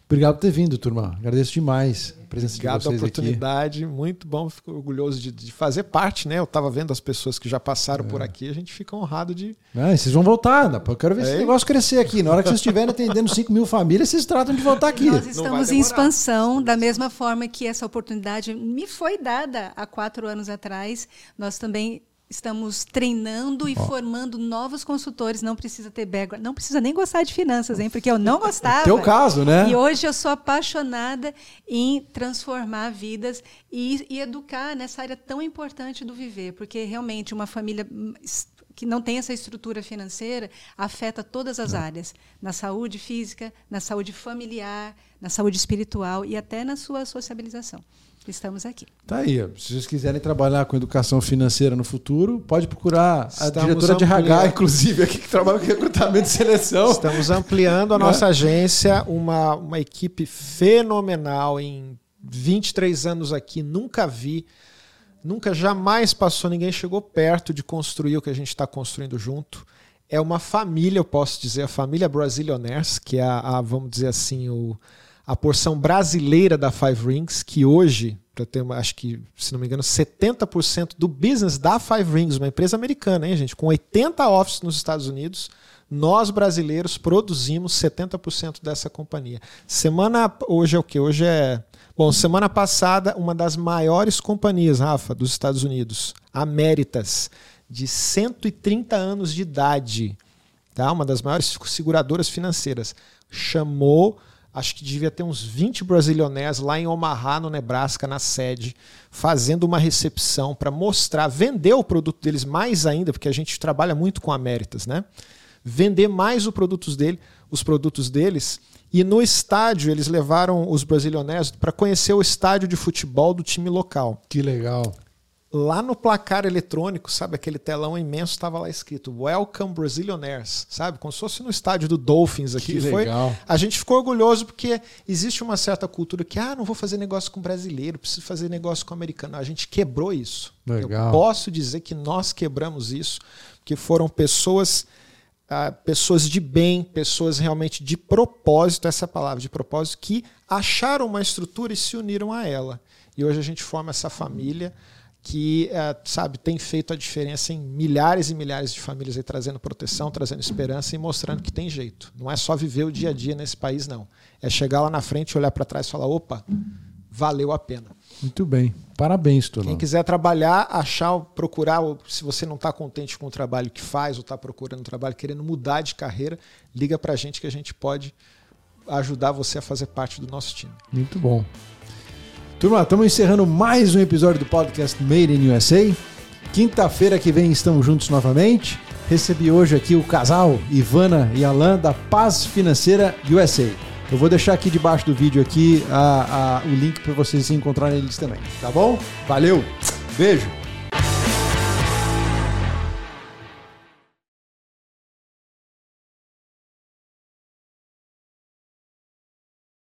Obrigado por ter vindo, turma. Agradeço demais a presença de vocês aqui. Obrigado pela oportunidade. Muito bom. Fico orgulhoso de fazer parte, né? Eu estava vendo as pessoas que já passaram por aqui. A gente fica honrado de... vocês vão voltar. Eu quero ver esse negócio crescer aqui. Na hora que vocês estiverem atendendo 5.000 famílias, vocês tratam de voltar aqui. Nós estamos em expansão, da mesma forma que essa oportunidade me foi dada há 4 anos atrás. Nós também... estamos treinando e formando novos consultores. Não precisa ter background, não precisa nem gostar de finanças, hein? Porque eu não gostava. É teu caso, né? E hoje eu sou apaixonada em transformar vidas e educar nessa área tão importante do viver. Porque realmente uma família que não tem essa estrutura financeira afeta todas as áreas. Na saúde física, na saúde familiar, na saúde espiritual e até na sua sociabilização. Estamos aqui. Tá aí. Se vocês quiserem trabalhar com educação financeira no futuro, pode procurar a diretora de RH, inclusive, aqui que trabalha com recrutamento e seleção. Estamos ampliando a nossa agência, uma equipe fenomenal. Em 23 anos aqui, jamais passou, ninguém chegou perto de construir o que a gente está construindo junto. É uma família, eu posso dizer, a família Brasilionaires, que é vamos dizer assim, a porção brasileira da Five Rings, que hoje, acho que, se não me engano, 70% do business da Five Rings, uma empresa americana, hein, gente? Com 80 offices nos Estados Unidos, nós brasileiros produzimos 70% dessa companhia. Hoje é o quê? Hoje é... Bom, semana passada, uma das maiores companhias, Rafa, dos Estados Unidos, a Meritas, de 130 anos de idade, tá? Uma das maiores seguradoras financeiras, chamou... Acho que devia ter uns 20 brasilionaires lá em Omaha, no Nebraska, na sede, fazendo uma recepção para mostrar, vender o produto deles mais ainda, porque a gente trabalha muito com a Meritas, né? Vender mais os produtos deles. E no estádio, eles levaram os brasilionaires para conhecer o estádio de futebol do time local. Que legal. Lá no placar eletrônico, sabe, aquele telão imenso, estava lá escrito Welcome Brasilionaires, sabe? Como se fosse no estádio do Dolphins aqui. Que legal. A gente ficou orgulhoso porque existe uma certa cultura que, não vou fazer negócio com brasileiro, preciso fazer negócio com americano. A gente quebrou isso. Legal. Eu posso dizer que nós quebramos isso, porque foram pessoas de bem, pessoas realmente de propósito, essa palavra, de propósito, que acharam uma estrutura e se uniram a ela. E hoje a gente forma essa família que, sabe, tem feito a diferença em milhares e milhares de famílias aí, trazendo proteção, trazendo esperança e mostrando que tem jeito. Não é só viver o dia a dia nesse país, não. É chegar lá na frente, olhar para trás e falar, opa, valeu a pena. Muito bem. Parabéns, Turma. Quem quiser trabalhar, procurar, se você não está contente com o trabalho que faz ou está procurando um trabalho, querendo mudar de carreira, liga para a gente que a gente pode ajudar você a fazer parte do nosso time. Muito bom. Turma, estamos encerrando mais um episódio do podcast Made in USA. Quinta-feira que vem estamos juntos novamente. Recebi hoje aqui o casal Ivana e Alan da Paz Financeira USA. Eu vou deixar aqui debaixo do vídeo aqui o link para vocês encontrarem eles também, tá bom? Valeu, beijo!